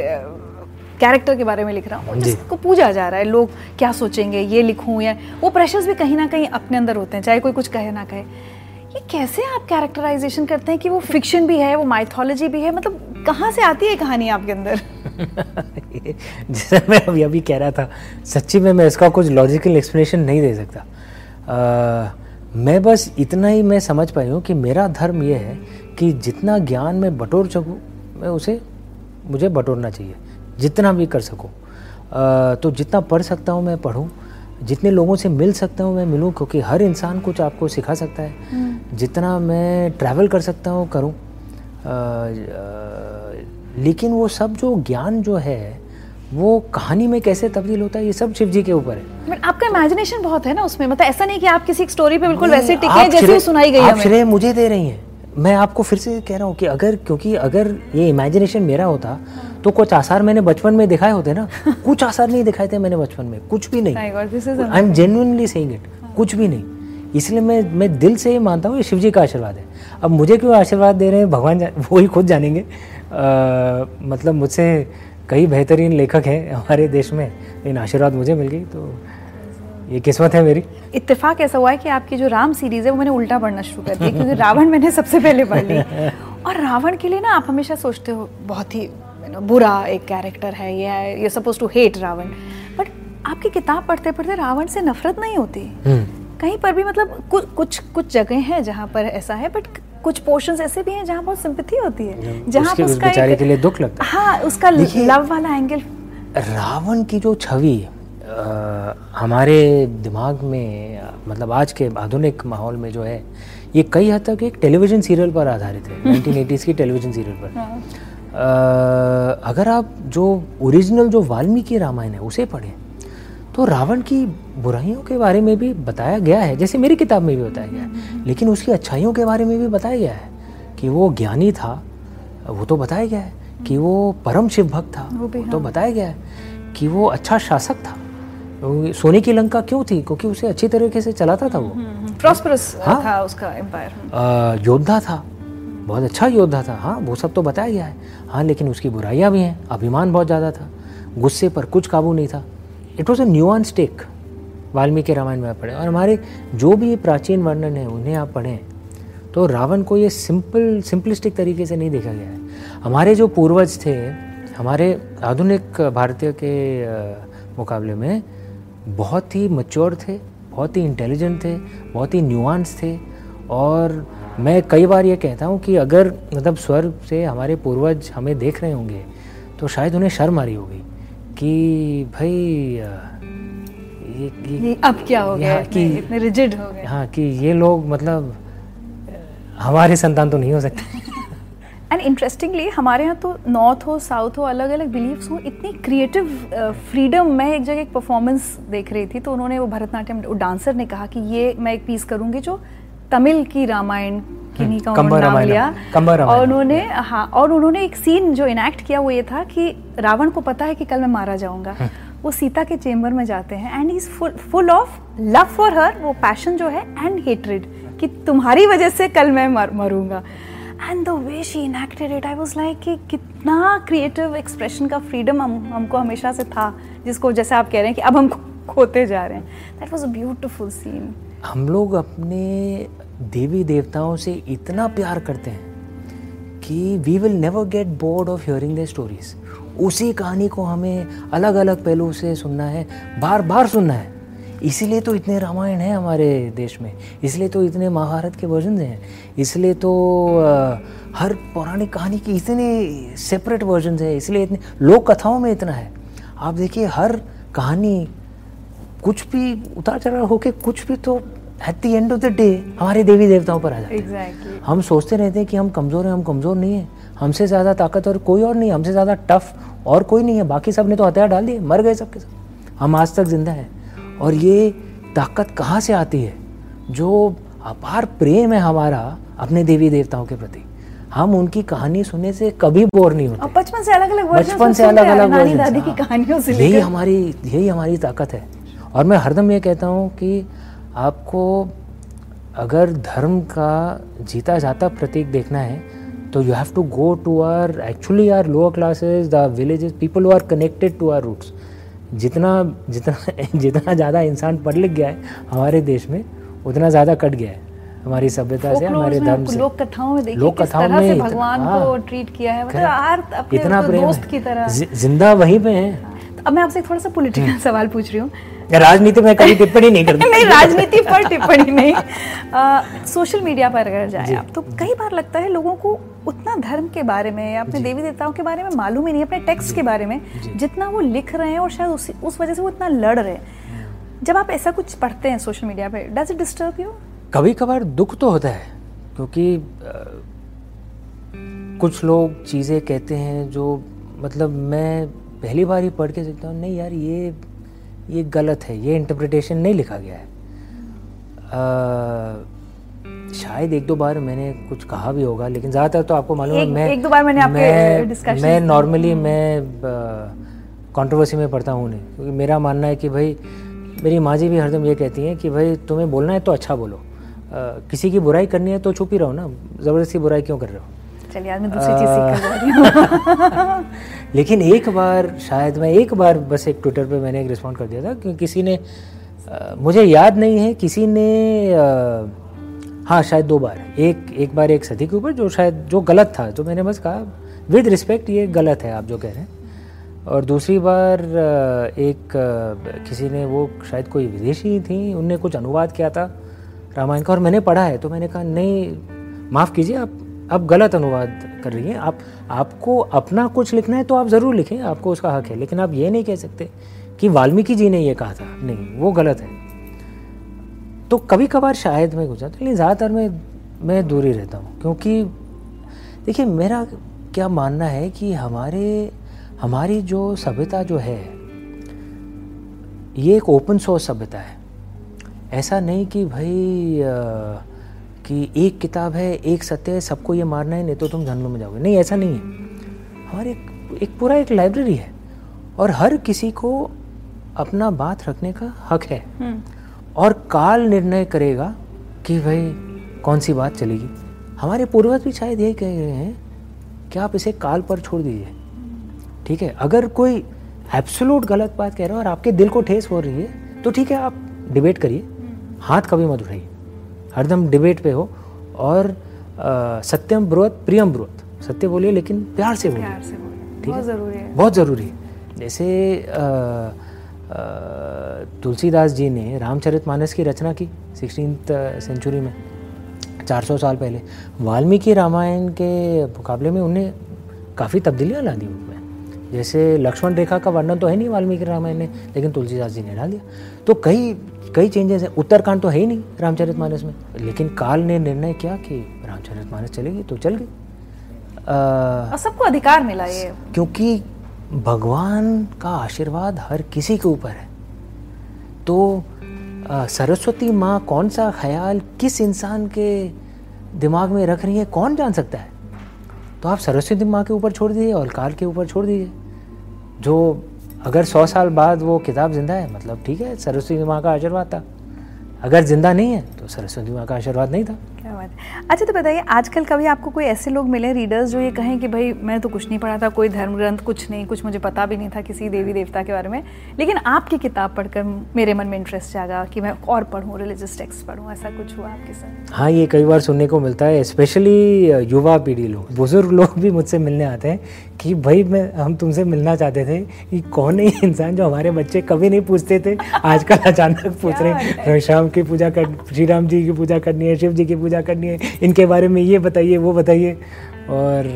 कैरेक्टर के बारे में लिख रहा हूँ जिसको पूजा जा रहा है, लोग क्या सोचेंगे, ये लिखूँ या वो प्रेशर्स भी कहीं ना कहीं अपने अंदर होते हैं, चाहे कोई कुछ कहे ना कहे. ये कैसे आप कैरेक्टराइजेशन करते हैं कि वो फिक्शन भी है, वो माइथोलॉजी भी है, मतलब कहाँ से आती है कहानी आपके अंदर? जैसा मैं अभी अभी कह रहा था, सच्ची में मैं इसका कुछ लॉजिकल एक्सप्लेनेशन नहीं दे सकता. आ, मैं बस इतना ही मैं समझ पाई हूँ कि मेरा धर्म ये है कि जितना ज्ञान मैं बटोर सकूँ मैं उसे मुझे बटोरना चाहिए, जितना भी कर सकूँ. तो जितना पढ़ सकता हूँ मैं पढ़ूँ, जितने लोगों से मिल सकता हूँ मैं मिलूँ, क्योंकि हर इंसान कुछ आपको सिखा सकता है. जितना मैं ट्रैवल कर सकता हूँ करूँ, लेकिन वो सब जो ज्ञान जो है वो कहानी में कैसे तब्दील होता है ये सब शिव जी के ऊपर है. आपका इमेजिनेशन बहुत है ना उसमें, मतलब ऐसा नहीं कि आप किसी एक स्टोरी पे बिल्कुल वैसे टिके जैसे सुनाई गई है. आप श्रेय मुझे दे रही हैं, मैं आपको फिर से कह रहा हूँ कि अगर, क्योंकि अगर ये इमेजिनेशन मेरा होता तो कुछ आसार मैंने बचपन में दिखाए होते ना. कुछ आसार नहीं दिखाए थे मैंने बचपन में, कुछ भी नहीं. I am genuinely saying it, कुछ भी नहीं. इसलिए मैं मैं दिल से ही मानता हूँ ये शिव जी का आशीर्वाद है. अब मुझे क्यों आशीर्वाद दे रहे हैं भगवान वो ही खुद जानेंगे. आ, मतलब मुझसे कई बेहतरीन लेखक हैं हमारे देश में, इन आशीर्वाद मुझे मिल गई तो ये किस्मत है मेरी. इत्तेफाक ऐसा हुआ है कि आपकी जो राम सीरीज़ है वो मैंने उल्टा पढ़ना शुरू कर दी, क्योंकि रावण मैंने सबसे पहले पढ़ ली. और रावण के लिए ना आप हमेशा सोचते हो बहुत ही बुरा एक कैरेक्टर है, ये है, you suppose to hate Ravan. But आपकी किताब पढ़ते पढ़ते रावण से नफरत नहीं होती कहीं पर भी, मतलब कुछ कुछ कुछ जगह हैं जहाँ पर ऐसा है, बट कुछ पोर्शंस ऐसे भी हैं जहाँ बहुत सिंपैथी होती है, जहाँ उसके बेचारे के लिए दुख लगता है. हाँ, उसका लव वाला एंगल. रावण की जो छवि आ, हमारे दिमाग में, मतलब आज के आधुनिक माहौल में जो है, ये कई हद तक एक टेलीविज़न सीरियल पर आधारित है, नाइनटीन एटीज़ की टेलीविज़न सीरियल पर. आ, अगर आप जो ओरिजिनल जो वाल्मीकि रामायण है उसे पढ़ें तो रावण की बुराइयों के बारे में भी बताया गया है, जैसे मेरी किताब में भी बताया गया है, लेकिन उसकी अच्छाइयों के बारे में भी बताया गया है कि वो ज्ञानी था, वो तो बताया गया है कि वो परम शिव भक्त था, वो तो बताया गया है कि वो अच्छा शासक था. सोने की लंका क्यों थी? क्योंकि उसे अच्छी तरीके से चलाता था, वो प्रॉस्परस था उसका एम्पायर, योद्धा था, बहुत अच्छा योद्धा था, हाँ वो सब तो बताया गया है, हाँ लेकिन उसकी बुराइयाँ भी हैं, अभिमान बहुत ज़्यादा था, गुस्से पर कुछ काबू नहीं था। It was a nuance take. Valmiki Ramayan में आप पढ़ें और हमारे जो भी प्राचीन वर्णन है उन्हें आप पढ़ें तो रावण को ये सिंपल सिंपलिस्टिक तरीके से नहीं देखा गया है। हमारे जो पूर्वज थे, हमारे आधुनिक भारतीय के मुकाबले में बहुत ही मैच्योर थे, बहुत ही इंटेलिजेंट थे, बहुत ही न्यूआंस थे। और मैं कई बार ये कहता हूँ कि अगर मतलब स्वर्ग से हमारे पूर्वज हमें देख रहे होंगे तो शायद उन्हें शर्म आ रही होगी कि भाई ये, ये अब क्या हो गया कि इतने रिजिड हो गए, हाँ कि ये लोग मतलब हमारे संतान तो नहीं हो सकते। एंड इंटरेस्टिंगली हमारे यहाँ तो नॉर्थ हो, साउथ हो, अलग अलग बिलीव्स हो, इतनी क्रिएटिव फ्रीडम। uh, मैं एक जगह एक परफॉर्मेंस देख रही थी तो उन्होंने वो भरतनाट्यम डांसर ने कहा कि ये मैं एक पीस करूँगी जो तमिल की रामायण किन्हीं का नाम लिया, और उन्होंने हाँ और उन्होंने एक सीन जो इनैक्ट किया वो ये था कि रावण को पता है कि कल मैं मारा जाऊँगा, वो सीता के चेंबर में जाते हैं and he is full full of love for her, वो पैशन जो है, एंड हेट्रेड कि तुम्हारी वजह से कल मैं मर मरूँगा। And the way she enacted it, I was like कि कितना क्रिएटिव एक्सप्रेशन का फ्रीडम हम हमको हमेशा से था, जिसको जैसे आप कह रहे हैं कि अब हम खोते जा रहे हैं। That was a beautiful scene. हम लोग अपने देवी देवताओं से इतना प्यार करते हैं कि we will never get bored of hearing their stories. उसी कहानी को हमें अलग अलग पहलू से सुनना है, बार बार सुनना है। इसीलिए तो इतने रामायण हैं हमारे देश में, इसलिए तो इतने महाभारत के वर्जन हैं, इसलिए तो हर पौराणिक कहानी के इतने सेपरेट वर्जन हैं, इसलिए इतने लोक कथाओं में इतना है। आप देखिए हर कहानी कुछ भी उतार चढ़ाव होके कुछ भी तो at the end of the day हमारे देवी देवताओं पर आ जाते हैं। exactly. हम सोचते रहते हैं कि हम कमज़ोर हैं, हम कमज़ोर नहीं हैं, हमसे ज़्यादा ताकतवर कोई और नहीं, हमसे ज़्यादा टफ और कोई नहीं है, बाकी सब ने तो हथियार डाल दिए, मर गए सबके सब, हम आज तक जिंदा हैं। और ये ताकत कहाँ से आती है? जो अपार प्रेम है हमारा अपने देवी देवताओं के प्रति। हम उनकी कहानी सुनने से कभी बोर नहीं होते। बचपन से अलग अलग बचपन से अलग अलग नानी दादी की कहानियों से, यही हमारी यही हमारी ताकत है। और मैं हरदम ये कहता हूँ कि आपको अगर धर्म का जीता जाता प्रतीक देखना है तो you have to go to our actually our lower classes, the villages, people who are connected to our roots. जितना जितना जितना ज़्यादा इंसान पढ़ लिख गया है हमारे देश में, उतना ज़्यादा कट गया है हमारी सभ्यता से, हमारे धर्म से। लोक कथाओं में देखिए किस तरह से भगवान को ट्रीट किया है, मतलब अपने दोस्त की तरह। जिंदा वहीं पे हैं। तो अब मैं आपसे थोड़ा सा पॉलिटिकल सवाल पूछ रही हूँ। राजनीति में कभी टिप्पणी नहीं करती। नहीं, राजनीति पर टिप्पणी नहीं। सोशल मीडिया पर अगर जाए आप तो कई बार लगता है लोगों को उतना धर्म के बारे में या अपने देवी देवताओं के बारे में मालूम ही नहीं, अपने टेक्स्ट के बारे में जितना वो लिख रहे हैं, और शायद उस, उस वजह से वो इतना लड़ रहे हैं। जब आप ऐसा कुछ पढ़ते हैं सोशल मीडिया पर, डज इट डिस्टर्ब यू? कभी कभार दुख तो होता है क्योंकि कुछ लोग चीज़ें कहते हैं जो मतलब मैं पहली बार ही पढ़ के सोचता हूँ नहीं यार ये ये गलत है, ये इंटरप्रिटेशन नहीं लिखा गया है। आ, शायद एक दो बार मैंने कुछ कहा भी होगा, लेकिन ज़्यादातर तो आपको मालूम है मैं एक दो बार मैंने आपके डिस्कशन मैं नॉर्मली मैं कंट्रोवर्सी में पढ़ता हूँ नहीं, क्योंकि मेरा मानना है कि भाई मेरी माँ जी भी हरदम ये कहती हैं कि भाई तुम्हें बोलना है तो अच्छा बोलो, आ, किसी की बुराई करनी है तो छुप ही रहो ना, ज़बरदस्ती बुराई क्यों कर रहे हो। चलिए आज मैं दूसरी चीज़ सीख रहा हूँ। लेकिन एक बार शायद मैं एक बार बस एक ट्विटर पे मैंने एक रिस्पॉन्ड कर दिया था कि किसी ने आ, मुझे याद नहीं है किसी ने आ, हाँ शायद दो बार एक एक बार एक सदी के ऊपर जो शायद जो गलत था, जो मैंने बस कहा विद रिस्पेक्ट ये गलत है आप जो कह रहे हैं। और दूसरी बार एक किसी ने वो शायद कोई विदेशी थी, उनने कुछ अनुवाद किया था रामायण का और मैंने पढ़ा है तो मैंने कहा नहीं माफ़ कीजिए आप आप गलत अनुवाद कर रही हैं, आप आपको अपना कुछ लिखना है तो आप ज़रूर लिखें, आपको उसका हक है, लेकिन आप ये नहीं कह सकते कि वाल्मीकि जी ने ये कहा था, नहीं वो गलत है। तो कभी कभार शायद मैं गुजरता हूँ, लेकिन ज़्यादातर मैं मैं दूरी रहता हूँ क्योंकि देखिए मेरा क्या मानना है कि हमारे हमारी जो सभ्यता जो है ये एक ओपन सोर्स सभ्यता है। ऐसा नहीं कि भाई आ, कि एक किताब है, एक सत्य है, सबको ये मारना है नहीं तो तुम जन्म में जाओगे, नहीं ऐसा नहीं है। हमारे एक, एक पूरा एक लाइब्रेरी है और हर किसी को अपना बात रखने का हक है और काल निर्णय करेगा कि भाई कौन सी बात चलेगी। हमारे पूर्वज भी शायद यही कह गए हैं कि आप इसे काल पर छोड़ दीजिए, ठीक है। अगर कोई एब्सोल्यूट गलत बात कह रहा है और आपके दिल को ठेस हो रही है तो ठीक है, आप डिबेट करिए, हाथ कभी मत उठाइए, हरदम डिबेट पे हो। और सत्यम ब्रुवत प्रियम ब्रुवत, सत्य बोलिए लेकिन प्यार से बोलिए, ठीक है, जरूरी है, बहुत ज़रूरी है। जैसे तुलसीदास जी ने रामचरितमानस की रचना की सिक्सटीन्थ सेंचुरी में, चार सौ साल पहले। वाल्मीकि रामायण के मुकाबले में उन्हें काफ़ी तब्दीलियाँ ला दी उनमें। जैसे लक्ष्मण रेखा का वर्णन तो है नहीं वाल्मीकि रामायण ने, लेकिन तुलसीदास जी ने डाल दिया, तो कई कई चेंजेस हैं। उत्तरकांड तो है ही नहीं रामचरितमानस में, लेकिन काल ने निर्णय किया कि रामचरितमानस चलेगी तो चल गई। और सबको अधिकार मिला ये, क्योंकि भगवान का आशीर्वाद हर किसी के ऊपर है। तो आ, सरस्वती माँ कौन सा ख्याल किस इंसान के दिमाग में रख रही है कौन जान सकता है। तो आप सरस्वती माँ के ऊपर छोड़ दीजिए और काल के ऊपर छोड़ दीजिए। जो अगर सौ साल बाद वो किताब जिंदा है मतलब ठीक है, सरस्वती माँ का आशीर्वाद था। अगर जिंदा नहीं है तो सरस्वती माँ का आशीर्वाद नहीं था। क्या बात है। अच्छा तो बताइए, आजकल कभी आपको कोई ऐसे लोग मिले रीडर्स जो ये कहें कि भाई मैं तो कुछ नहीं पढ़ा था, कोई धर्म ग्रंथ कुछ नहीं, कुछ मुझे पता भी नहीं था किसी देवी देवता के बारे में, लेकिन आपकी किताब पढ़कर मेरे मन में इंटरेस्ट जागा कि मैं और पढ़ूँ, रिलीजियस टेक्स्ट पढ़ूँ, ऐसा कुछ हुआ आपके साथ? हाँ, ये कई बार सुनने को मिलता है, स्पेशली युवा पीढ़ी लोग, बुजुर्ग लोग भी मुझसे मिलने आते हैं कि भाई मैं हम तुमसे मिलना चाहते थे कि कौन है इंसान जो हमारे बच्चे कभी नहीं पूछते थे, आजकल अचानक पूछ रहे हैं। शाम की पूजा कर, श्री राम जी की पूजा करनी है, शिव जी की पूजा करनी है, इनके बारे में ये बताइए वो बताइए, और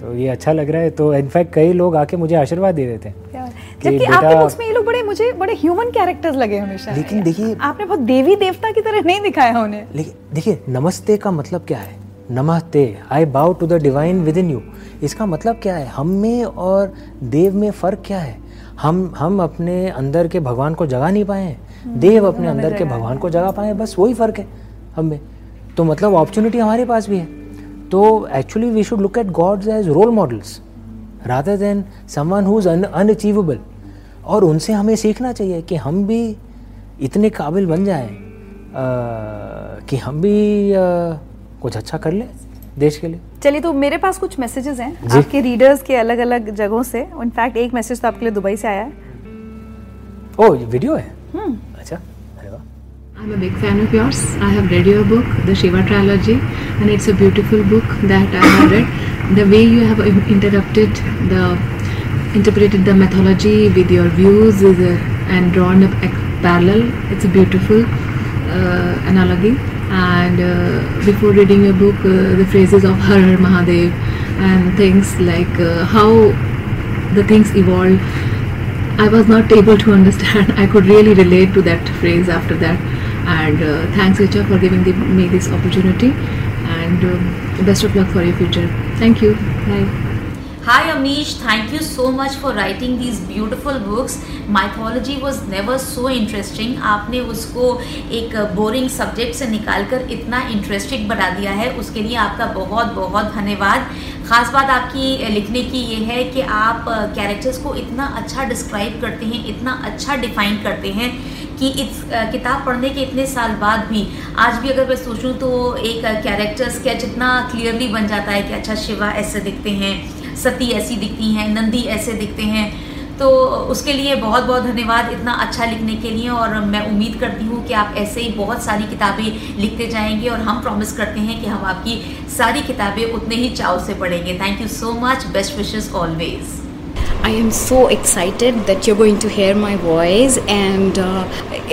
तो ये अच्छा लग रहा है। तो इनफैक्ट कई लोग आके मुझे आशीर्वाद दे देते हैं, जबकि आपके बुक्स में ये लोग बड़े मुझे बड़े ह्यूमन कैरेक्टर्स लगे हमेशा। लेकिन देखिए आपने बहुत देवी देवता की तरह नहीं दिखाया उन्हें। लेकिन देखिए नमस्ते का मतलब क्या है, नमस्ते I bow to the divine within you, इसका मतलब क्या है, हम में और देव में फ़र्क क्या है। हम हम अपने अंदर के भगवान को जगा नहीं पाए हैं, देव अपने अंदर के भगवान को जगा पाए हैं, बस वही फ़र्क है हम में। तो मतलब अपॉर्चुनिटी हमारे पास भी है। तो actually we should look at gods as role models rather than someone who is unachievable. और उनसे हमें सीखना चाहिए कि हम भी इतने काबिल बन जाएं कि हम भी आ, कुछ अच्छा कर लें देश के लिए। चलिए तो मेरे पास कुछ मैसेजेस हैं आपके रीडर्स के अलग अलग जगहों से। इनफैक्ट एक मैसेज तो आपके लिए दुबई से आया है। ओह ये वीडियो है। हम्म अच्छा, अरे वाह। I am a big fan of yours. I have read your book the Shiva trilogy and it's a beautiful book that I have read. The way you have interrupted the interpreted the mythology with your views and drawn up parallel, it's a beautiful analogy. And uh, before reading your book, uh, the phrases of Har Har Mahadev and things like uh, how the things evolved, I was not able to understand. I could really relate to that phrase after that. And uh, thanks, Richa, for giving the, me this opportunity. And um, best of luck for your future. Thank you. Bye. Hi Amish, thank you so much for writing these beautiful books. Mythology was never so interesting. आपने उसको एक boring subject से निकाल कर इतना interesting बना दिया है, उसके लिए आपका बहुत बहुत धन्यवाद। ख़ास बात आपकी लिखने की ये है कि आप कैरेक्टर्स को इतना अच्छा डिस्क्राइब करते हैं, इतना अच्छा डिफाइन करते हैं कि इस किताब पढ़ने के इतने साल बाद भी, आज भी अगर मैं सोचूँ तो एक कैरेक्टर स्केच इतना क्लियरली बन जाता है कि अच्छा शिवा ऐसे दिखते हैं, सती ऐसी दिखती हैं, नंदी ऐसे दिखते हैं। तो उसके लिए बहुत बहुत धन्यवाद इतना अच्छा लिखने के लिए। और मैं उम्मीद करती हूँ कि आप ऐसे ही बहुत सारी किताबें लिखते जाएंगे, और हम प्रॉमिस करते हैं कि हम आपकी सारी किताबें उतने ही चाव से पढ़ेंगे। Thank you so much, best wishes always. I am so excited that you're going to hear my voice, and uh,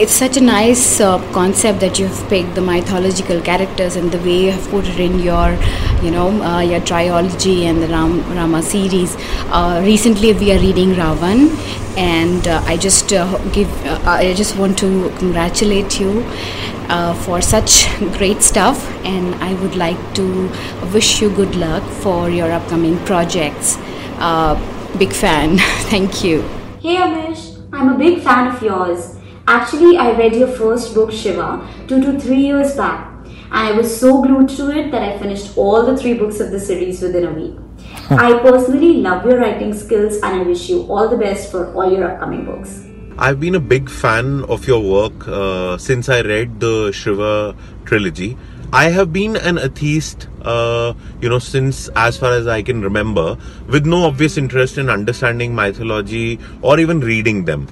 it's such a nice uh, concept that you've picked, the mythological characters and the way you have put it in your, you know, uh, your trilogy and the Ram, Rama series. Uh, recently we are reading Ravan, and uh, I just uh, give uh, I just want to congratulate you uh, for such great stuff, and I would like to wish you good luck for your upcoming projects. Uh, Big fan. Thank you. Hey Amish, I'm a big fan of yours. Actually, I read your first book Shiva two to three years back, and I was so glued to it that I finished all the three books of the series within a week. I personally love your writing skills, and I wish you all the best for all your upcoming books. I've been a big fan of your work uh, since I read the Shiva trilogy. I have been an atheist, uh, you know, since as far as I can remember, with no obvious interest in understanding mythology or even reading them.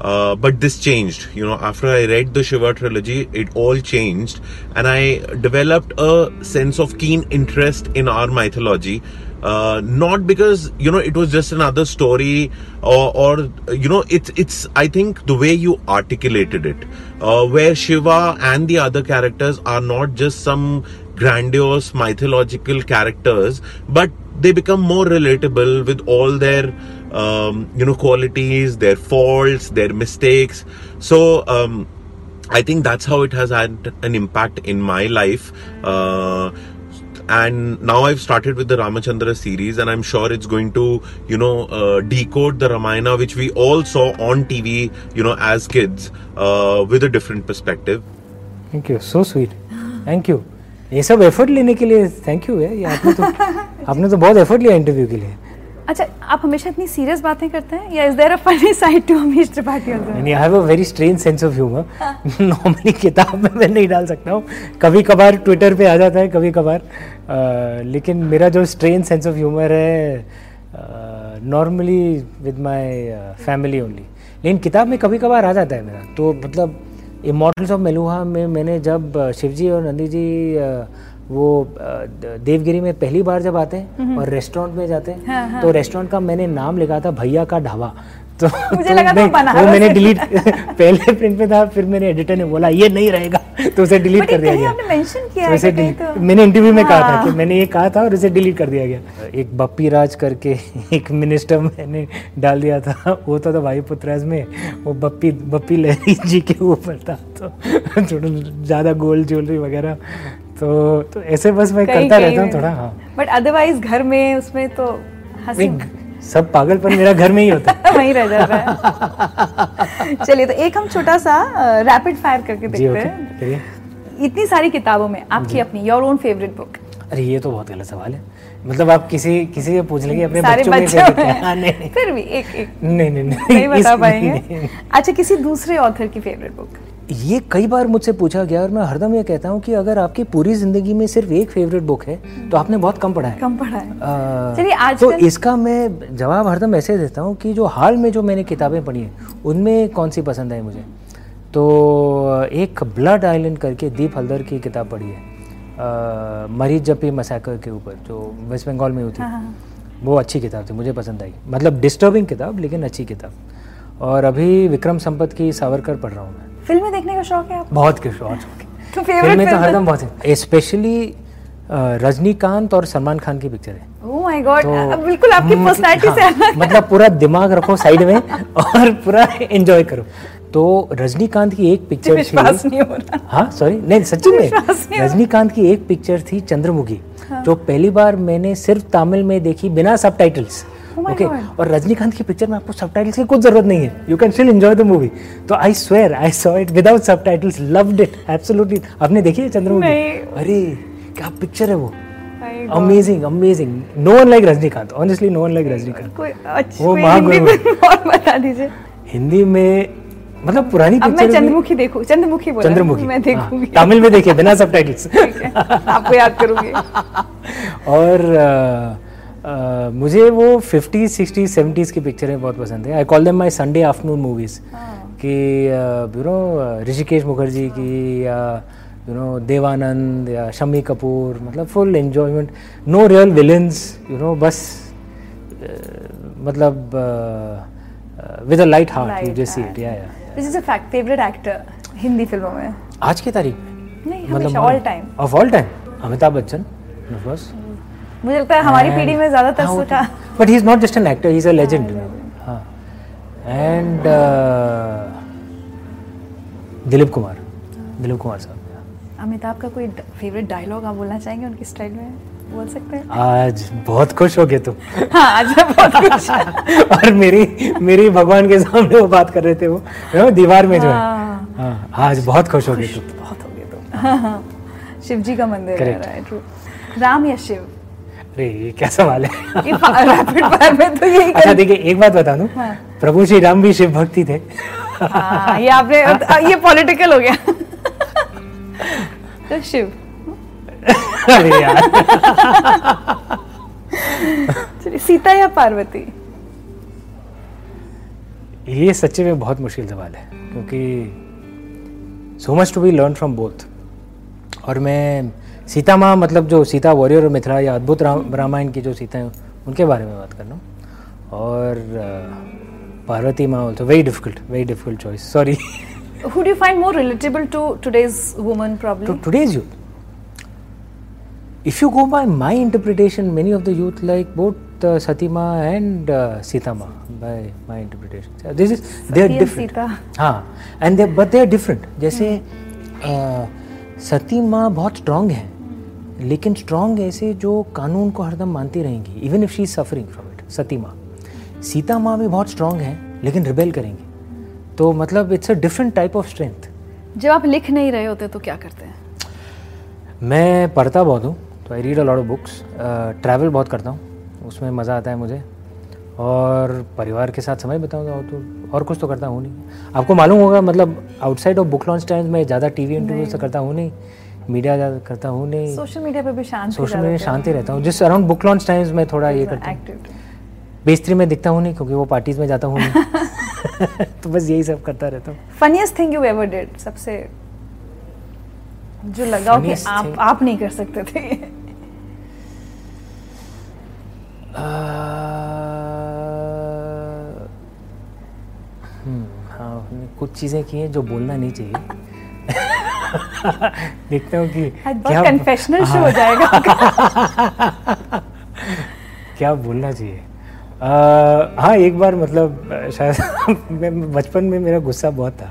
Uh, but this changed, you know, after I read the Shiva Trilogy, it all changed and I developed a sense of keen interest in our mythology. Uh, not because, you know, it was just another story or, or you know, it's, it's, I think the way you articulated it, uh, where Shiva and the other characters are not just some grandiose mythological characters, but they become more relatable with all their, um, you know, qualities, their faults, their mistakes. So, um, I think that's how it has had an impact in my life. Uh, And now I've started with the Ramachandra series and I'm sure it's going to, you know, uh, decode the Ramayana, which we all saw on T V, you know, as kids, uh, with a different perspective. Thank you. So sweet. Thank you. ये सब effort लेने के लिए thank you है. ये आपने तो आपने तो बहुत effort लिया interview के लिए. अच्छा, आप हमेशा इतनी serious बातें करते हैं या is there a funny side to Amish Tripathi also? नहीं, I have a very strange sense of humor. Normally किताब में मैं नहीं डाल सकता हूँ. कभी कभार Twitter पे आ जाता है, कभी कभार. लेकिन मेरा जो स्ट्रेंज सेंस ऑफ ह्यूमर है normally with my family only, लेकिन किताब में कभी कभार आ जाता है मेरा. तो मतलब इमॉर्टल्स ऑफ मेलुहा में मैंने जब शिवजी और नंदी जी वो देवगिरी में पहली बार जब आते हैं और रेस्टोरेंट में जाते हैं, तो रेस्टोरेंट का मैंने नाम लिखा था भैया का ढाबा. तो मुझे लगा था बनारस, वो मैंने डिलीट पहले प्रिंट में था, फिर मेरे एडिटर ने बोला ये नहीं रहेगा तो उसे डिलीट कर दिया गया. आपने मेंशन किया है कहीं तो. मैंने इंटरव्यू में कहा था कि मैंने ये कहा था और उसे डिलीट कर दिया गया. एक बप्पी राज करके एक मिनिस्टर मैंने डाल दिया था, वो था वायुपुत्रास में, वो बप्पी बप्पी लहरी जी के ऊपर था, तो थोड़ा ज़्यादा गोल्ड ज्वेलरी वगैरह. तो तो ऐसे बस मैं करता रहता हूँ थोड़ा. हाँ, बट अदरवाइज घर में उसमें तो सब पागलपन मेरा घर में ही होता है वहीं रह जाता है. चलिए, तो एक हम छोटा सा रैपिड फायर करके देखते हैं. इतनी सारी किताबों में आपकी अपनी योर ओन फेवरेट बुक? अरे ये तो बहुत गलत सवाल है. मतलब आप किसी किसी से पूछ लेंगे अपने बच्चों में फेवरेट, फिर भी एक एक नहीं नहीं नहीं बता पाएंगे. अच्छा, किसी दूसरे ऑथर की फेवरेट बुक? ये कई बार मुझसे पूछा गया और मैं हरदम ये कहता हूँ कि अगर आपकी पूरी जिंदगी में सिर्फ एक फेवरेट बुक है तो आपने बहुत कम पढ़ा है. कम पढ़ा है. चलिए, आज तो इसका मैं जवाब हरदम ऐसे देता हूँ कि जो हाल में जो मैंने किताबें पढ़ी हैं उनमें कौन सी पसंद आई मुझे, तो एक ब्लड आइलैंड करके दीप हल्दर की किताब पढ़ी है मरीज जपी मसाकर के ऊपर, जो वेस्ट बंगाल में होती है. वो अच्छी किताब थी, मुझे पसंद आई. मतलब डिस्टर्बिंग किताब लेकिन अच्छी किताब. और अभी विक्रम संपत की सावरकर पढ़ रहा हूँ मैं. फिल्में देखने का शौक है आपको? बहुत के शौक है. तो फेवरेट फिल्में तो हरदम बहुत है, स्पेशली रजनीकांत और सलमान खान की पिक्चर है. ओह माय गॉड, बिल्कुल आपकी पर्सनालिटी से अलग. मतलब पूरा दिमाग रखो साइड में और पूरा एंजॉय करो. तो रजनीकांत की एक पिक्चर थी, हाँ सॉरी नहीं सच्ची में रजनीकांत की एक पिक्चर थी चंद्रमुखी, जो पहली बार मैंने सिर्फ तमिल में देखी बिना सबटाइटल्स. Okay oh okay. और रजनीकांत की पिक्चर में आपको सबटाइटल्स की कुछ जरूरत नहीं है, you can still enjoy the movie. तो I swear I saw it without subtitles, loved it absolutely. आपने देखी है चंद्रमुखी? अरे क्या पिक्चर है वो, amazing amazing. No one like Rajinikanth, honestly no one like Rajinikanth. वो महागुरु. बता दीजिए हिंदी में, मतलब पुरानी पिक्चर. मैं चंद्रमुखी देखूं, चंद्रमुखी बोला चंद्रमुखी मैं देखूंगी तमिल में, देखिए बिना सबटाइटल्स, आपको याद करूंगी. और Uh, मुझे वो फिफ्टीज़ सिक्सटीज़ सेवेंटीज़ की पिक्चरें बहुत पसंद है. I call them my Sunday afternoon movies, कि यू नो ऋषिकेश मुखर्जी की या यू नो देवानंद या शम्मी कपूर. मतलब full enjoyment, no real villains, you know बस uh, मतलब with a light heart you just see it. Yeah yeah this is a fact. Favourite actor Hindi फिल्मों में आज की तारीख में? नहीं, मतलब all time of all time अमिताभ बच्चन of course. मुझे लगता है हमारी पीढ़ी में ज़्यादातर सोचा. But he is not just an actor, he is a legend. हाँ, एंड दिलीप कुमार, दिलीप कुमार साहब. अमिताभ का कोई फेवरेट डायलॉग आप बोलना चाहेंगे उनकी स्टाइल में? बोल सकते हैं. आज बहुत खुश हो गए तुम. हाँ, आज बहुत खुश. और मेरी मेरी भगवान के सामने वो बात कर रहे थे, वो दीवार में जो है, आज बहुत खुश हो गए तुम, बहुत हो गए तुम. शिव जी का मंदिर है. राम या शिव? ये क्या सवाल है? ये रैपिड फायर में तो यही. अच्छा देखिए, एक बात बता दूं, हाँ. प्रभु श्री राम भी शिव भक्ति थे. हाँ, ये आपने ये पॉलिटिकल हो गया. तो शिव. अरे यार सीता या पार्वती? ये सच्चे में बहुत मुश्किल सवाल है क्योंकि so much to be learn from both. और मैं सीता माँ मतलब जो सीता वॉरियर और मिथिला या अद्भुत रामायण की जो सीता हैं उनके बारे में बात कर रहा हूँ। और पार्वती माँ also very difficult very difficult choice sorry. Who do you find more relatable to today's woman problem? To today's youth. If you go by my interpretation, many of the youth like both uh, Satima and uh, Sitama. By my interpretation, so this is Sati they are different. हाँ, and they but they are different. जैसे Satima बहुत strong है, लेकिन strong ऐसे जो कानून को हरदम मानती रहेंगी, even if she is suffering from it. Satima, Sitama भी बहुत strong है, लेकिन rebel करेंगी। तो मतलब it's a different type of strength. जब आप लिख नहीं रहे होते तो क्या करते हैं? मैं पढ़ता बहुत हूँ तो I read a lot of books. Travel बहुत करता हूँ, उसमें मज़ा आता है मुझे। और परिवार के साथ समय बिताऊँ तो और कुछ तो करता हूँ नहीं। आपको मालूम होगा मतलब outside of book launch times मैं ज़्यादा टी वी इंटरव्यूज करता हूँ नहीं, मीडिया ज़्यादा करता हूँ नहीं, सोशल मीडिया पर भी शांत सोशल मीडिया में शांति रहता हूँ। जिस अराउंड बुक लॉन्च टाइम्स मैं थोड़ा ये करता हूँ, बेस्त्री में दिखता हूँ नहीं क्योंकि वो पार्टीज़ में जाता हूँ नहीं तो बस यही सब करता रहता हूँ। Funniest thing you ever did, सबसे जो लगा हो कि आप आप नहीं कर सकते थे? हाँ, कुछ चीजें की हैं जो बोलना नहीं चाहिए। देखते हो कि बहुत कन्फेशनल शो हो जाएगा। क्या बोलना चाहिए? Uh, हाँ, एक बार मतलब शायद मैं बचपन में मेरा गुस्सा बहुत था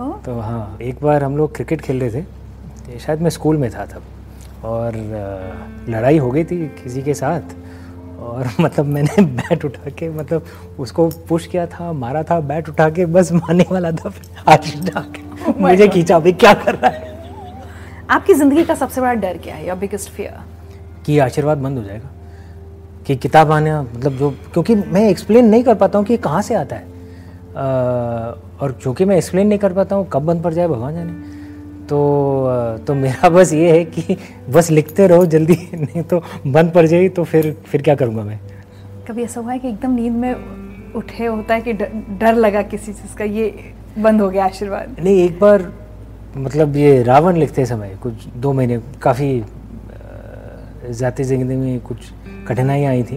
oh? तो हाँ, एक बार हम लोग क्रिकेट खेल रहे थे, शायद मैं स्कूल में था तब, और uh, लड़ाई हो गई थी किसी के साथ। और मतलब मैंने बैट उठा के मतलब उसको पुश किया था, मारा था, बैट उठा के बस मारने वाला था, आगे जाके oh मुझे खींचा, अभी क्या कर रहा है। आपकी ज़िंदगी का सबसे बड़ा डर क्या है? Your biggest fear? कि आशीर्वाद बंद हो जाएगा, कि किताब आना मतलब जो, क्योंकि मैं एक्सप्लेन नहीं कर पाता हूँ कि ये कहाँ से आता है। आ, और चूँकि मैं एक्सप्लेन नहीं कर पाता हूँ कब बंद पड़ जाए भगवान जाने। तो तो मेरा बस ये है कि बस लिखते रहो जल्दी, नहीं तो बंद पड़ जाए तो फिर फिर क्या करूँगा मैं। कभी ऐसा हुआ है कि एकदम नींद में उठे होता है कि डर लगा किसी चीज़ का, ये बंद हो गया आशीर्वाद? नहीं, एक बार मतलब ये रावण लिखते समय कुछ दो महीने काफ़ी ज़ाती ज़िंदगी में कुछ कठिनाइयाँ आई थी,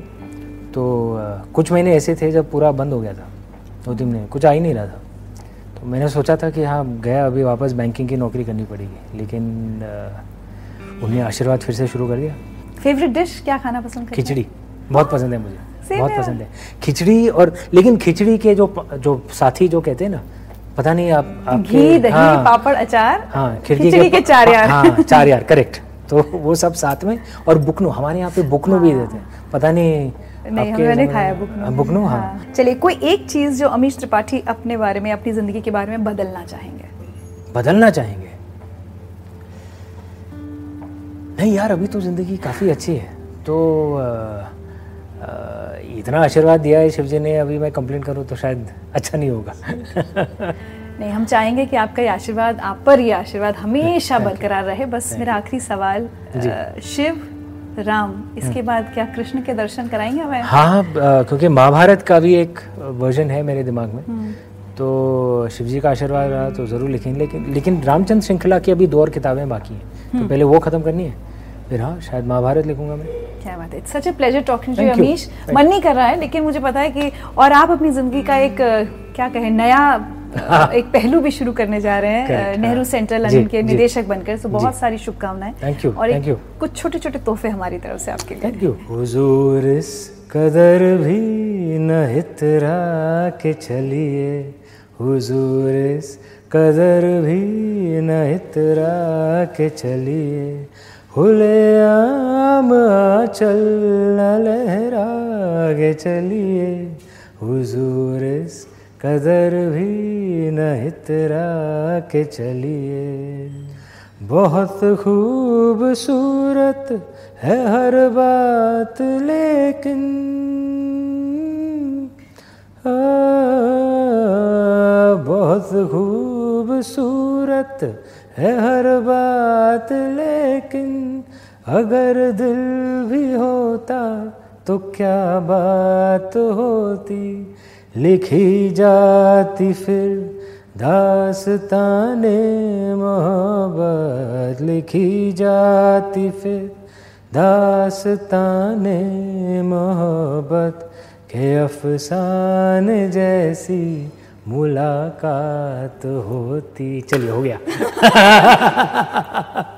तो uh, कुछ महीने ऐसे थे जब पूरा बंद हो गया था, दो तीन महीने कुछ आ ही नहीं रहा था। तो मैंने सोचा था कि हाँ गया, अभी वापस बैंकिंग की नौकरी करनी पड़ेगी, लेकिन uh, उन्हें आशीर्वाद फिर से शुरू कर दिया। फेवरेट डिश क्या खाना पसंद करते? खिचड़ी बहुत पसंद है मुझे, बहुत पसंद है खिचड़ी। और लेकिन खिचड़ी के जो जो साथी जो कहते हैं ना, पता नहीं आप आपकी दही पापड़ अचार, हाँ खिचड़ी के चार यार, हाँ चार यार करेक्ट, तो वो सब साथ में। और बुकनू, हमारे यहाँ पे बुकनू हाँ। भी देते हैं, पता नहीं, नहीं आपके मैंने खाया बुकनू, बुकनू हाँ, हाँ। चलिए, कोई एक चीज़ जो अमीश त्रिपाठी अपने बारे में, अपनी ज़िंदगी के बारे में बदलना चाहेंगे? बदलना चाहेंगे नहीं यार, अभी तो ज़िंदगी काफ़ी अच्छी है। तो आ, आ, इतना आशीर्वाद दिया है शिव जी ने, अभी मैं कंप्लेंट करूँ तो शायद अच्छा नहीं होगा। नहीं, हम चाहेंगे कि आपका ये आशीर्वाद, आप पर ये आशीर्वाद हमेशा बरकरार रहे। बस मेरा आखिरी सवाल, शिव राम, इसके बाद क्या कृष्ण के दर्शन कराएंगे हमें? हाँ, क्योंकि महाभारत का भी एक वर्जन है मेरे दिमाग में, तो शिव जी का आशीर्वाद रहा तो ज़रूर लिखेंगे। लेकिन लेकिन रामचंद्र श्रृंखला की अभी दो और किताबें बाकी हैं, तो पहले वो ख़त्म करनी है, फिर हाँ शायद महाभारत लिखूंगा मैं। क्या बात है, it's such a pleasure talking to you Amish. मन नहीं कर रहा है लेकिन मुझे पता है कि, और आप अपनी ज़िंदगी का एक क्या कहें नया एक पहलू भी शुरू करने जा रहे हैं, नेहरू सेंटर लंदन के निदेशक बनकर, तो बहुत सारी शुभकामनाएं। थैंक यू, और एक कुछ छोटे छोटे तोहफे हमारी तरफ से आपके लिए। Thank you. हुजूर इस कदर भी न हितरा के चलिए, हुजूर इस कदर भी न हितरा के चलिए, हुलेआम आंचल न लहरा के चलिए, हुजूर इस कदर भी न हितरा के चलिए। बहुत खूबसूरत है हर बात लेकिन आ, बहुत खूबसूरत है हर बात लेकिन अगर दिल भी होता तो क्या बात होती, लिखी जाती फिर दास्ताने मोहब्बत, लिखी जाती फिर दास्ताने मोहब्बत के अफसाने जैसी मुलाकात होती। चलिए हो गया।